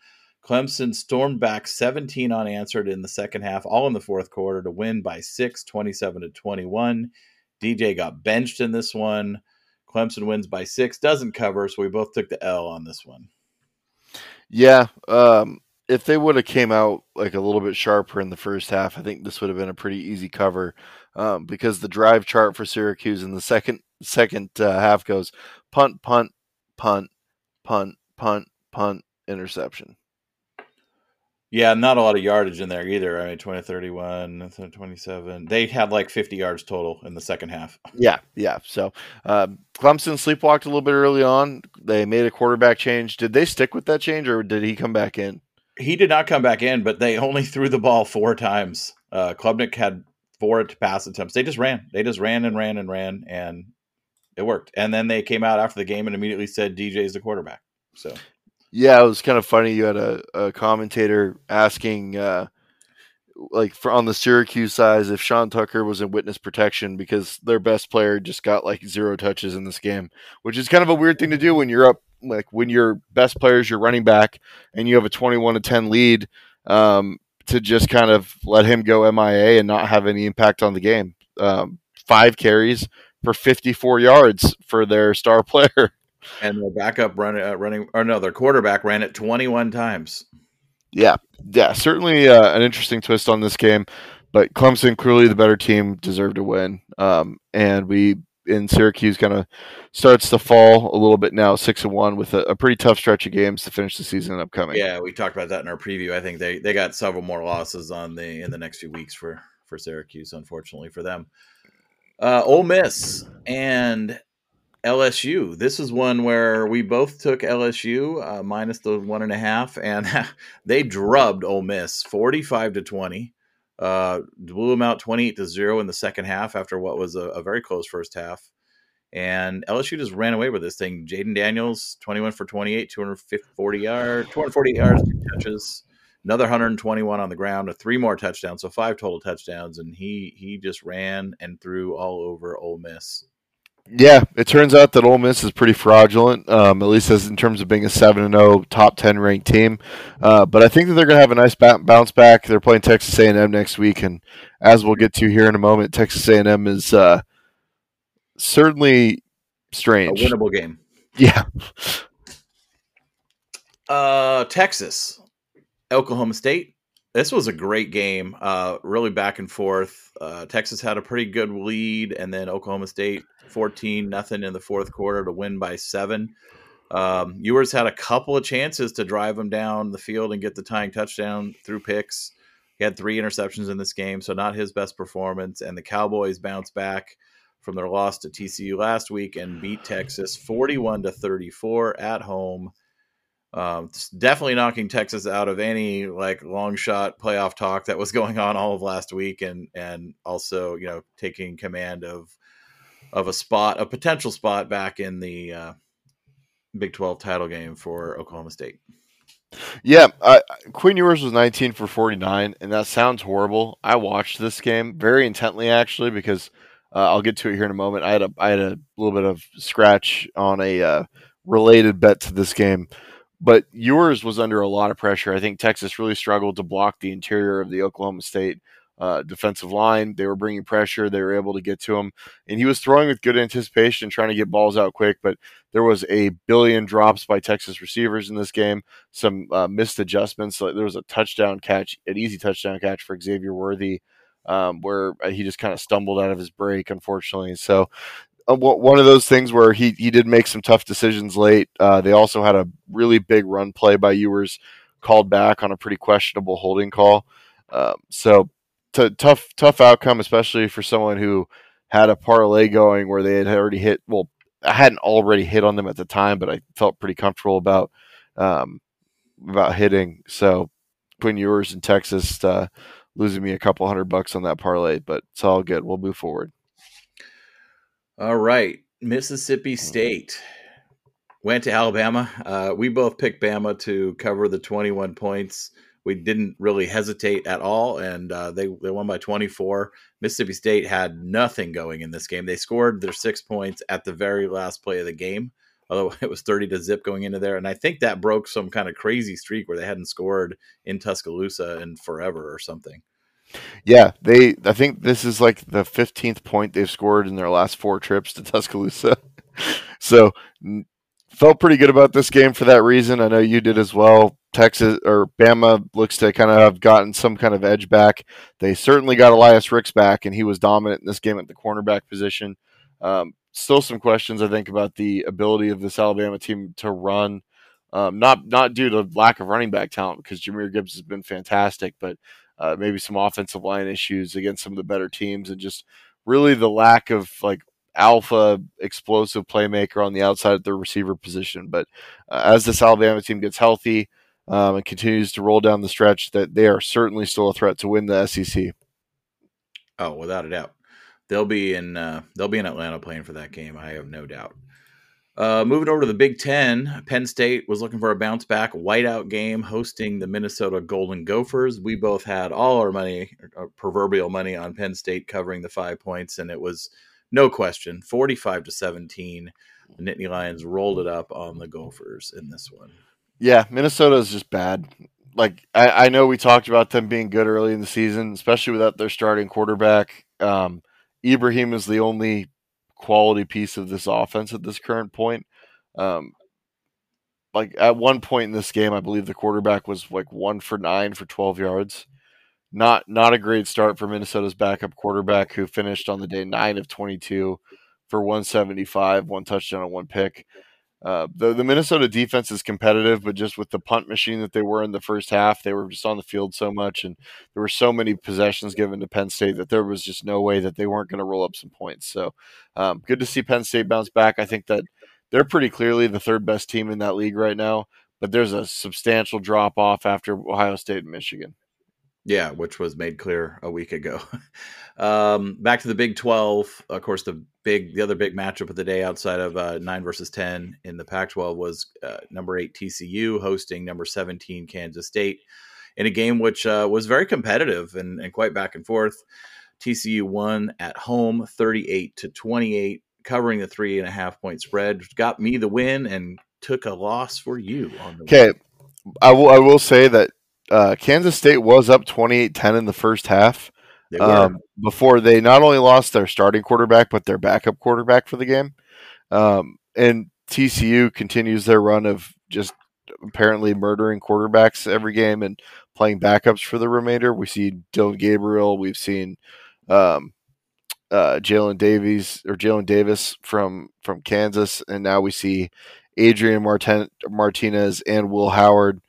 Clemson stormed back seventeen unanswered in the second half, all in the fourth quarter, to win by six, twenty-seven to twenty-one. D J got benched in this one. Clemson wins by six, doesn't cover, so we both took the L on this one. Yeah, um, if they would have came out like a little bit sharper in the first half, I think this would have been a pretty easy cover um, because the drive chart for Syracuse in the second second uh, half goes punt, punt, punt, punt, punt, punt, interception. Yeah, not a lot of yardage in there either. I mean, twenty, thirty-one, twenty-seven. They had like fifty yards total in the second half. Yeah, yeah. So uh, Clemson sleepwalked a little bit early on. They made a quarterback change. Did they stick with that change or did he come back in? He did not come back in, but they only threw the ball four times. Uh, Klubnik had four pass attempts. They just ran. They just ran and ran and ran, and it worked. And then they came out after the game and immediately said, D J's the quarterback. So. Yeah, it was kind of funny. You had a, a commentator asking, uh, like, for, on the Syracuse side, if Sean Tucker was in witness protection because their best player just got, like, zero touches in this game, which is kind of a weird thing to do when you're up, like, when your best player is your running back and you have a twenty-one to ten lead um, to just kind of let him go M I A and not have any impact on the game. Um, five carries for fifty-four yards for their star player. And their backup run, uh, running, or no, their quarterback ran it twenty-one times. Yeah, yeah, certainly uh, an interesting twist on this game. But Clemson, clearly the better team, deserved to win. Um, and we in Syracuse kind of starts to fall a little bit now, six and one, with a, a pretty tough stretch of games to finish the season upcoming. Yeah, we talked about that in our preview. I think they, they got several more losses on the in the next few weeks for for Syracuse, unfortunately for them. Uh, Ole Miss and L S U. This is one where we both took L S U uh, minus the one and a half, and they drubbed Ole Miss forty-five to twenty. Uh, blew them out twenty-eight to zero in the second half after what was a, a very close first half. And L S U just ran away with this thing. Jaden Daniels, twenty-one for twenty-eight, two hundred forty yards, two touches, another one hundred twenty-one on the ground, a three more touchdowns, so five total touchdowns. And he he just ran and threw all over Ole Miss. Yeah, it turns out that Ole Miss is pretty fraudulent, um, at least as in terms of being a seven and oh top ten ranked team. Uh, but I think that they're going to have a nice ba- bounce back. They're playing Texas A and M next week, and as we'll get to here in a moment, Texas A and M is uh, certainly strange. A winnable game. Yeah. Uh, Texas, Oklahoma State. This was a great game, uh, really back and forth. Uh, Texas had a pretty good lead, and then Oklahoma State fourteen nothing in the fourth quarter to win by seven. Um, Ewers had a couple of chances to drive them down the field and get the tying touchdown through picks. He had three interceptions in this game, so not his best performance. And the Cowboys bounced back from their loss to T C U last week and beat Texas forty-one to thirty-four at home. Um, definitely knocking Texas out of any like long shot playoff talk that was going on all of last week, and and also, you know, taking command of of a spot, a potential spot back in the uh, Big twelve title game for Oklahoma State. Yeah, uh, Quinn Ewers was nineteen for forty-nine, and that sounds horrible. I watched this game very intently, actually, because uh, I'll get to it here in a moment. I had a I had a little bit of scratch on a uh, related bet to this game. But Ewers was under a lot of pressure. I think Texas really struggled to block the interior of the Oklahoma State uh, defensive line. They were bringing pressure. They were able to get to him. And he was throwing with good anticipation, trying to get balls out quick. But there was a billion drops by Texas receivers in this game, some uh, missed adjustments. There was a touchdown catch, an easy touchdown catch for Xavier Worthy, um, where he just kind of stumbled out of his break, unfortunately. So one of those things where he, he did make some tough decisions late. Uh, they also had a really big run play by Ewers called back on a pretty questionable holding call. Uh, so t- tough, tough outcome, especially for someone who had a parlay going where they had already hit. Well, I hadn't already hit on them at the time, but I felt pretty comfortable about, um, about hitting. So Quinn Ewers in Texas, uh, losing me a couple hundred bucks on that parlay, but it's all good. We'll move forward. All right, Mississippi State went to Alabama. Uh, we both picked Bama to cover the twenty-one points. We didn't really hesitate at all, and uh, they, they won by twenty-four. Mississippi State had nothing going in this game. They scored their six points at the very last play of the game, although it was thirty to zip going into there. And I think that broke some kind of crazy streak where they hadn't scored in Tuscaloosa in forever or something. Yeah, they. I think this is like the fifteenth point they've scored in their last four trips to Tuscaloosa. So felt pretty good about this game for that reason. I know you did as well. Texas or Bama looks to kind of have gotten some kind of edge back. They certainly got Elias Ricks back, and he was dominant in this game at the cornerback position. Um, still some questions, I think, about the ability of this Alabama team to run. Um, not not due to lack of running back talent, because Jahmyr Gibbs has been fantastic, but Uh, maybe some offensive line issues against some of the better teams, and just really the lack of like alpha explosive playmaker on the outside at the receiver position. But uh, as this Alabama team gets healthy um, and continues to roll down the stretch, that they are certainly still a threat to win the S E C. Oh, without a doubt, they'll be in uh, they'll be in Atlanta playing for that game. I have no doubt. Uh, moving over to the Big Ten, Penn State was looking for a bounce-back whiteout game, hosting the Minnesota Golden Gophers. We both had all our money, our proverbial money, on Penn State covering the five points, and it was no question, forty-five to seventeen. The Nittany Lions rolled it up on the Gophers in this one. Yeah, Minnesota is just bad. Like I, I know we talked about them being good early in the season, especially without their starting quarterback. Um, Ibrahim is the only quality piece of this offense at this current point. Um, like at one point in this game, I believe the quarterback was like one for nine for twelve yards. Not not a great start for Minnesota's backup quarterback, who finished on the day nine of twenty-two for one seventy-five, one touchdown and one pick. Uh, the, the Minnesota defense is competitive, but just with the punt machine that they were in the first half, they were just on the field so much, and there were so many possessions given to Penn State that there was just no way that they weren't going to roll up some points. So um, good to see Penn State bounce back. I think that they're pretty clearly the third best team in that league right now, but there's a substantial drop off after Ohio State and Michigan. Yeah, which was made clear a week ago. um, back to the Big twelve. Of course, the big the other big matchup of the day outside of uh, nine versus ten in the Pac twelve was uh, number eight T C U hosting number seventeen Kansas State in a game which uh, was very competitive and, and quite back and forth. T C U won at home thirty-eight to twenty-eight. covering the three and a half point spread, got me the win and took a loss for you on the okay. Win. I will I will say that uh, Kansas State was up twenty-eight ten in the first half. They were. Um, before they not only lost their starting quarterback, but their backup quarterback for the game. Um, and T C U continues their run of just apparently murdering quarterbacks every game and playing backups for the remainder. We see Dylan Gabriel. We've seen um, uh, Jalen Davies or Jalen Davis from, from Kansas. And now we see Adrian Martin- Martinez and Will Howard,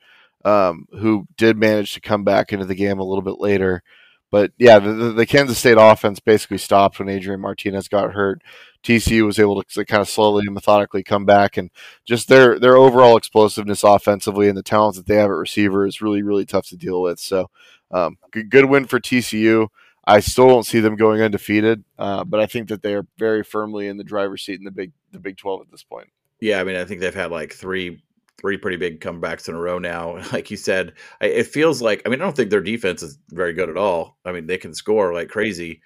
um, who did manage to come back into the game a little bit later. But yeah, the, the Kansas State offense basically stopped when Adrian Martinez got hurt. T C U was able to kind of slowly and methodically come back, and just their their overall explosiveness offensively and the talents that they have at receiver is really, really tough to deal with. So um, good, good win for T C U. I still don't see them going undefeated, uh, but I think that they are very firmly in the driver's seat in the big the Big twelve at this point. Yeah, I mean, I think they've had like three three pretty big comebacks in a row now. Like you said, it feels like, I mean, I don't think their defense is very good at all. I mean, they can score like crazy.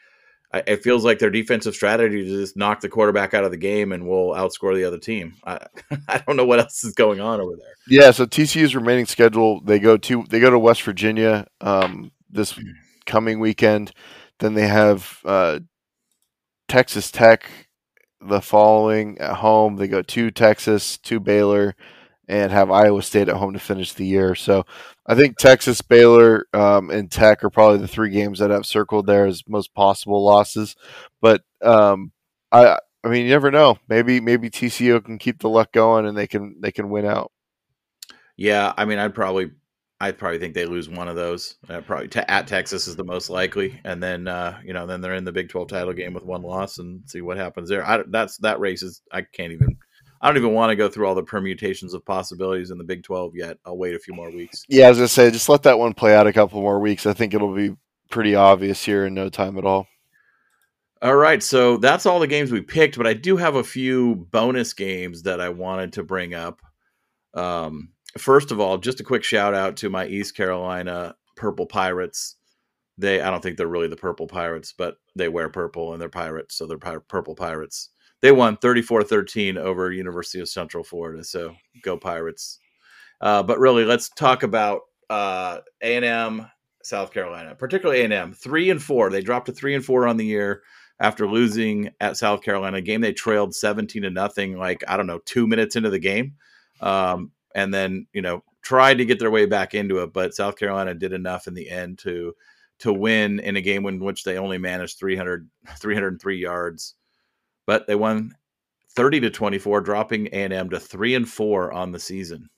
It feels like their defensive strategy is just knock the quarterback out of the game and we'll outscore the other team. I, I don't know what else is going on over there. Yeah. So T C U's remaining schedule, they go to, they go to West Virginia um, this coming weekend. Then they have uh, Texas Tech the following at home. They go to Texas, to Baylor, and have Iowa State at home to finish the year. So I think Texas, Baylor, um, and Tech are probably the three games that I've circled there as most possible losses. But um, I, I mean, you never know. Maybe, maybe T C U can keep the luck going and they can, they can win out. Yeah, I mean, I'd probably, I'd probably think they lose one of those. Uh, probably te- at Texas is the most likely, and then uh, you know, then they're in the Big twelve title game with one loss and see what happens there. I, that's that race is I can't even. I don't even want to go through all the permutations of possibilities in the Big twelve yet. I'll wait a few more weeks. Yeah, I was going to say, just let that one play out a couple more weeks. I think it'll be pretty obvious here in no time at all. All right, so that's all the games we picked, but I do have a few bonus games that I wanted to bring up. Um, first of all, just a quick shout out to my East Carolina Purple Pirates. They, I don't think they're really the Purple Pirates, but they wear purple and they're pirates, so they're pi- Purple Pirates. They won thirty-four thirteen over University of Central Florida, so go Pirates. Uh, but really, let's talk about uh, A and M, South Carolina, particularly A and M. Three and four. They dropped to three and four on the year after losing at South Carolina. A game they trailed seventeen to nothing, like, I don't know, two minutes into the game. Um, and then, you know, tried to get their way back into it, but South Carolina did enough in the end to to win in a game in which they only managed three hundred, three oh three yards. But they won thirty to twenty-four, dropping A and M to three and four on the season.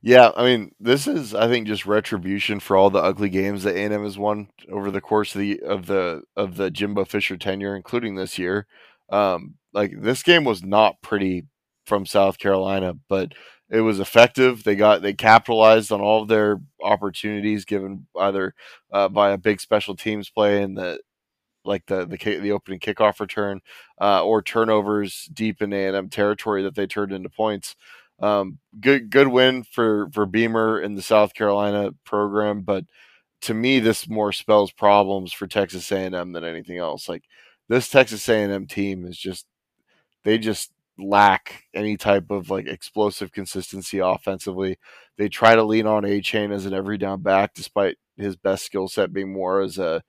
Yeah, I mean, this is, I think, just retribution for all the ugly games that A and M has won over the course of the of the of the Jimbo Fisher tenure, including this year. Um, like this game was not pretty from South Carolina, but it was effective. They got they capitalized on all of their opportunities given either uh, by a big special teams play in the. like the, the the opening kickoff return uh, or turnovers deep in A and M territory that they turned into points. Um, good good win for, for Beamer and the South Carolina program, but to me this more spells problems for Texas A and M than anything else. Like this Texas A and M team is just they just lack any type of like explosive consistency offensively. They try to lean on A-Chain as an every down back despite his best skill set being more as a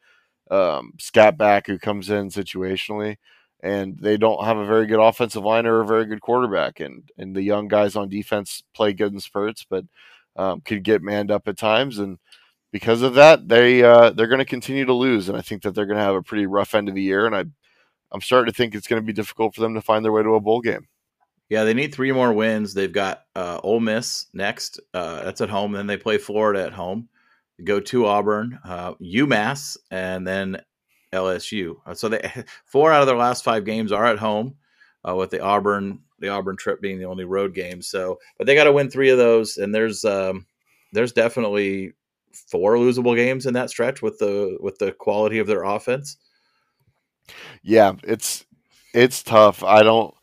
Um, scat back who comes in situationally, and they don't have a very good offensive line or a very good quarterback, and and the young guys on defense play good in spurts, but um, could get manned up at times, and because of that, they uh, they're going to continue to lose, and I think that they're going to have a pretty rough end of the year, and I I'm starting to think it's going to be difficult for them to find their way to a bowl game. Yeah, they need three more wins. They've got uh, Ole Miss next, uh, that's at home, then they play Florida at home. Go to Auburn, uh, UMass, and then L S U. So they four out of their last five games are at home, uh, with the Auburn the Auburn trip being the only road game. So, but they got to win three of those, and there's um, there's definitely four losable games in that stretch with the with the quality of their offense. Yeah, it's it's tough. I don't.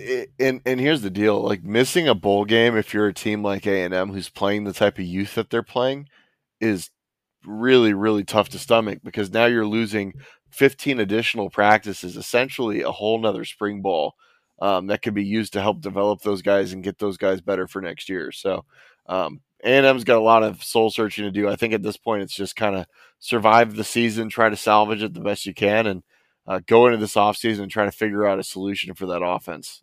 It, and and here's the deal, like missing a bowl game if you're a team like A and M who's playing the type of youth that they're playing is really, really tough to stomach because now you're losing fifteen additional practices, essentially a whole nother spring ball um, that could be used to help develop those guys and get those guys better for next year. So um, A and M's got a lot of soul searching to do. I think at this point, it's just kind of survive the season, try to salvage it the best you can, and uh, go into this offseason and try to figure out a solution for that offense.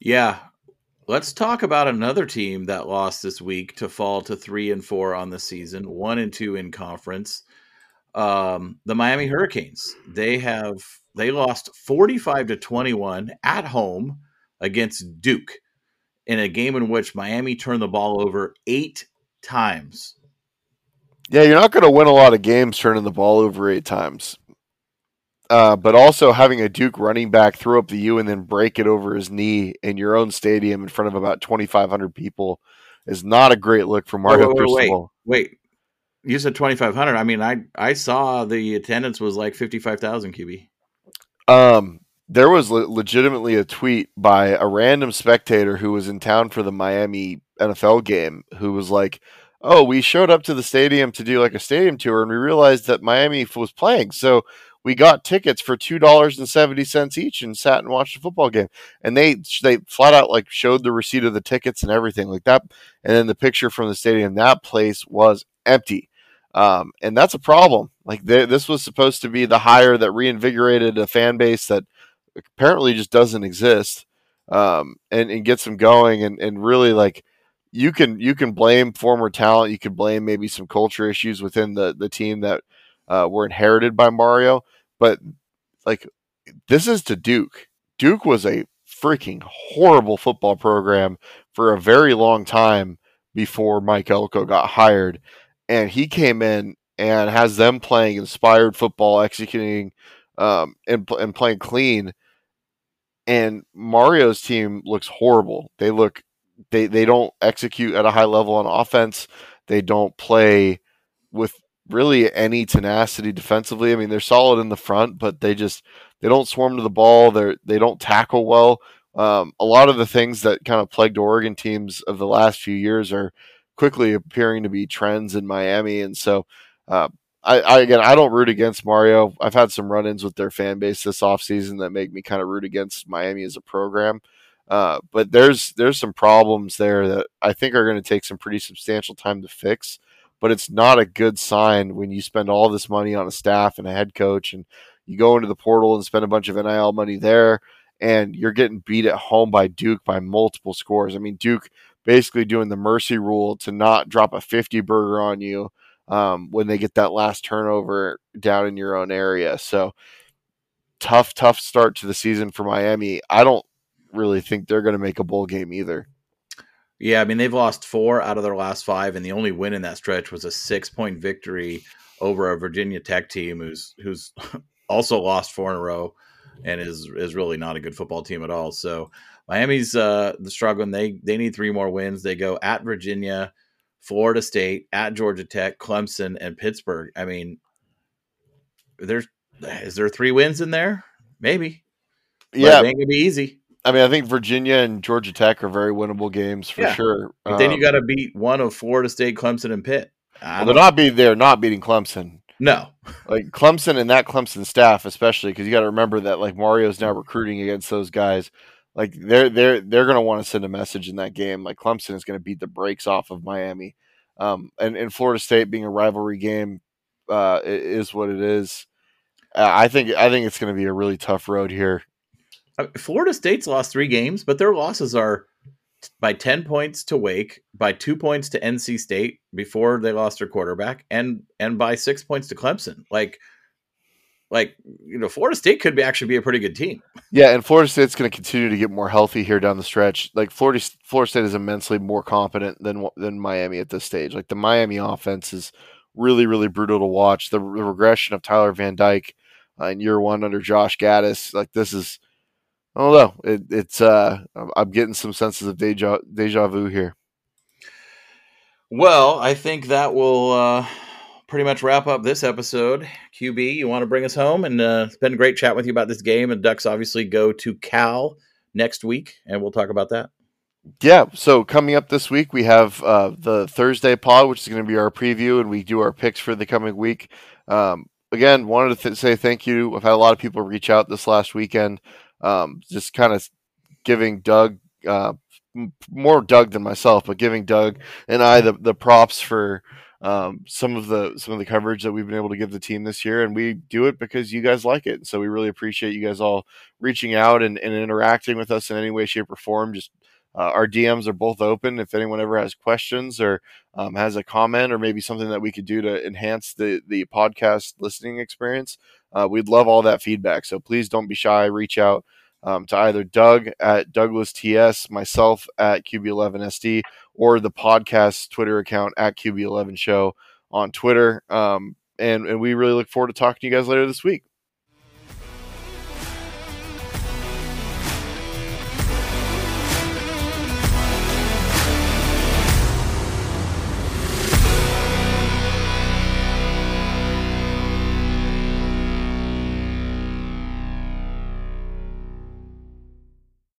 Yeah. Let's talk about another team that lost this week to fall to three and four on the season, one and two in conference. Um, the Miami Hurricanes. They have they lost forty-five to twenty-one at home against Duke in a game in which Miami turned the ball over eight times. Yeah, you're not going to win a lot of games turning the ball over eight times. Uh, but also having a Duke running back throw up the U and then break it over his knee in your own stadium in front of about twenty-five hundred people is not a great look for Mario wait, wait, Cristobal. Wait, wait, you said twenty-five hundred. I mean, I I saw the attendance was like fifty-five thousand, Q B. Um, there was le- legitimately a tweet by a random spectator who was in town for the Miami N F L game who was like, oh, we showed up to the stadium to do like a stadium tour and we realized that Miami was playing. So we got tickets for two dollars and seventy cents each and sat and watched a football game. And they they flat out like showed the receipt of the tickets and everything like that. And then the picture from the stadium, that place was empty. Um, and that's a problem. Like they, this was supposed to be the hire that reinvigorated a fan base that apparently just doesn't exist um, and, and gets them going. And, and really like you can, you can blame former talent. You can blame maybe some culture issues within the, the team that uh, were inherited by Mario. But, like, this is to Duke. Duke was a freaking horrible football program for a very long time before Mike Elko got hired. And he came in and has them playing inspired football, executing um, and, and playing clean. And Mario's team looks horrible. They look they, – they don't execute at a high level on offense. They don't play with – really any tenacity defensively. I mean, they're solid in the front, but they just, they don't swarm to the ball. They're, they don't tackle well. Um, a lot of the things that kind of plagued Oregon teams of the last few years are quickly appearing to be trends in Miami. And so uh, I, I, again, I don't root against Mario. I've had some run-ins with their fan base this offseason that make me kind of root against Miami as a program. Uh, but there's, there's some problems there that I think are going to take some pretty substantial time to fix. But it's not a good sign when you spend all this money on a staff and a head coach and you go into the portal and spend a bunch of N I L money there and you're getting beat at home by Duke by multiple scores. I mean, Duke basically doing the mercy rule to not drop a fifty burger on you um, when they get that last turnover down in your own area. So tough, tough start to the season for Miami. I don't really think they're going to make a bowl game either. Yeah, I mean, they've lost four out of their last five, and the only win in that stretch was a six-point victory over a Virginia Tech team who's who's also lost four in a row and is is really not a good football team at all. So Miami's uh, struggling. They they need three more wins. They go at Virginia, Florida State, at Georgia Tech, Clemson, and Pittsburgh. I mean, there's is there three wins in there? Maybe. Yeah. But it ain't gonna be easy. I mean, I think Virginia and Georgia Tech are very winnable games for yeah. sure. But then um, you got to beat one of Florida State, Clemson, and Pitt. Well, they're not be they're not beating Clemson. No, like Clemson and that Clemson staff, especially because you got to remember that like Mario's now recruiting against those guys. Like they're they're they're going to want to send a message in that game. Like Clemson is going to beat the brakes off of Miami, um, and and Florida State being a rivalry game uh, is what it is. Uh, I think I think it's going to be a really tough road here. Florida State's lost three games, but their losses are by ten points to Wake, by two points to N C State before they lost their quarterback, and and by six points to Clemson. Like, like you know, Florida State could be actually be a pretty good team. Yeah, and Florida State's going to continue to get more healthy here down the stretch. Like Florida, Florida State is immensely more competent than than Miami at this stage. Like the Miami offense is really, really brutal to watch. The, the regression of Tyler Van Dyke uh, in year one under Josh Gaddis, like this is. Although it, it's, uh, I'm getting some senses of deja deja vu here. Well, I think that will uh, pretty much wrap up this episode. Q B, you want to bring us home? And uh, it's been a great chat with you about this game. And Ducks obviously go to Cal next week, and we'll talk about that. Yeah. So coming up this week, we have uh, the Thursday pod, which is going to be our preview, and we do our picks for the coming week. Um, again, wanted to th- say thank you. I've had a lot of people reach out this last weekend, um, just kind of giving Doug, uh, m- more Doug than myself, but giving Doug and I the, the props for um, some of the some of the coverage that we've been able to give the team this year. And we do it because you guys like it. So we really appreciate you guys all reaching out and, and interacting with us in any way, shape, or form. Just Uh, our D Ms are both open. If anyone ever has questions or um, has a comment or maybe something that we could do to enhance the, the podcast listening experience, uh, we'd love all that feedback. So please don't be shy. Reach out um, to either Doug at Douglas T S, myself at Q B eleven S D, or the podcast Twitter account at Q B eleven Show on Twitter. Um, and, and we really look forward to talking to you guys later this week.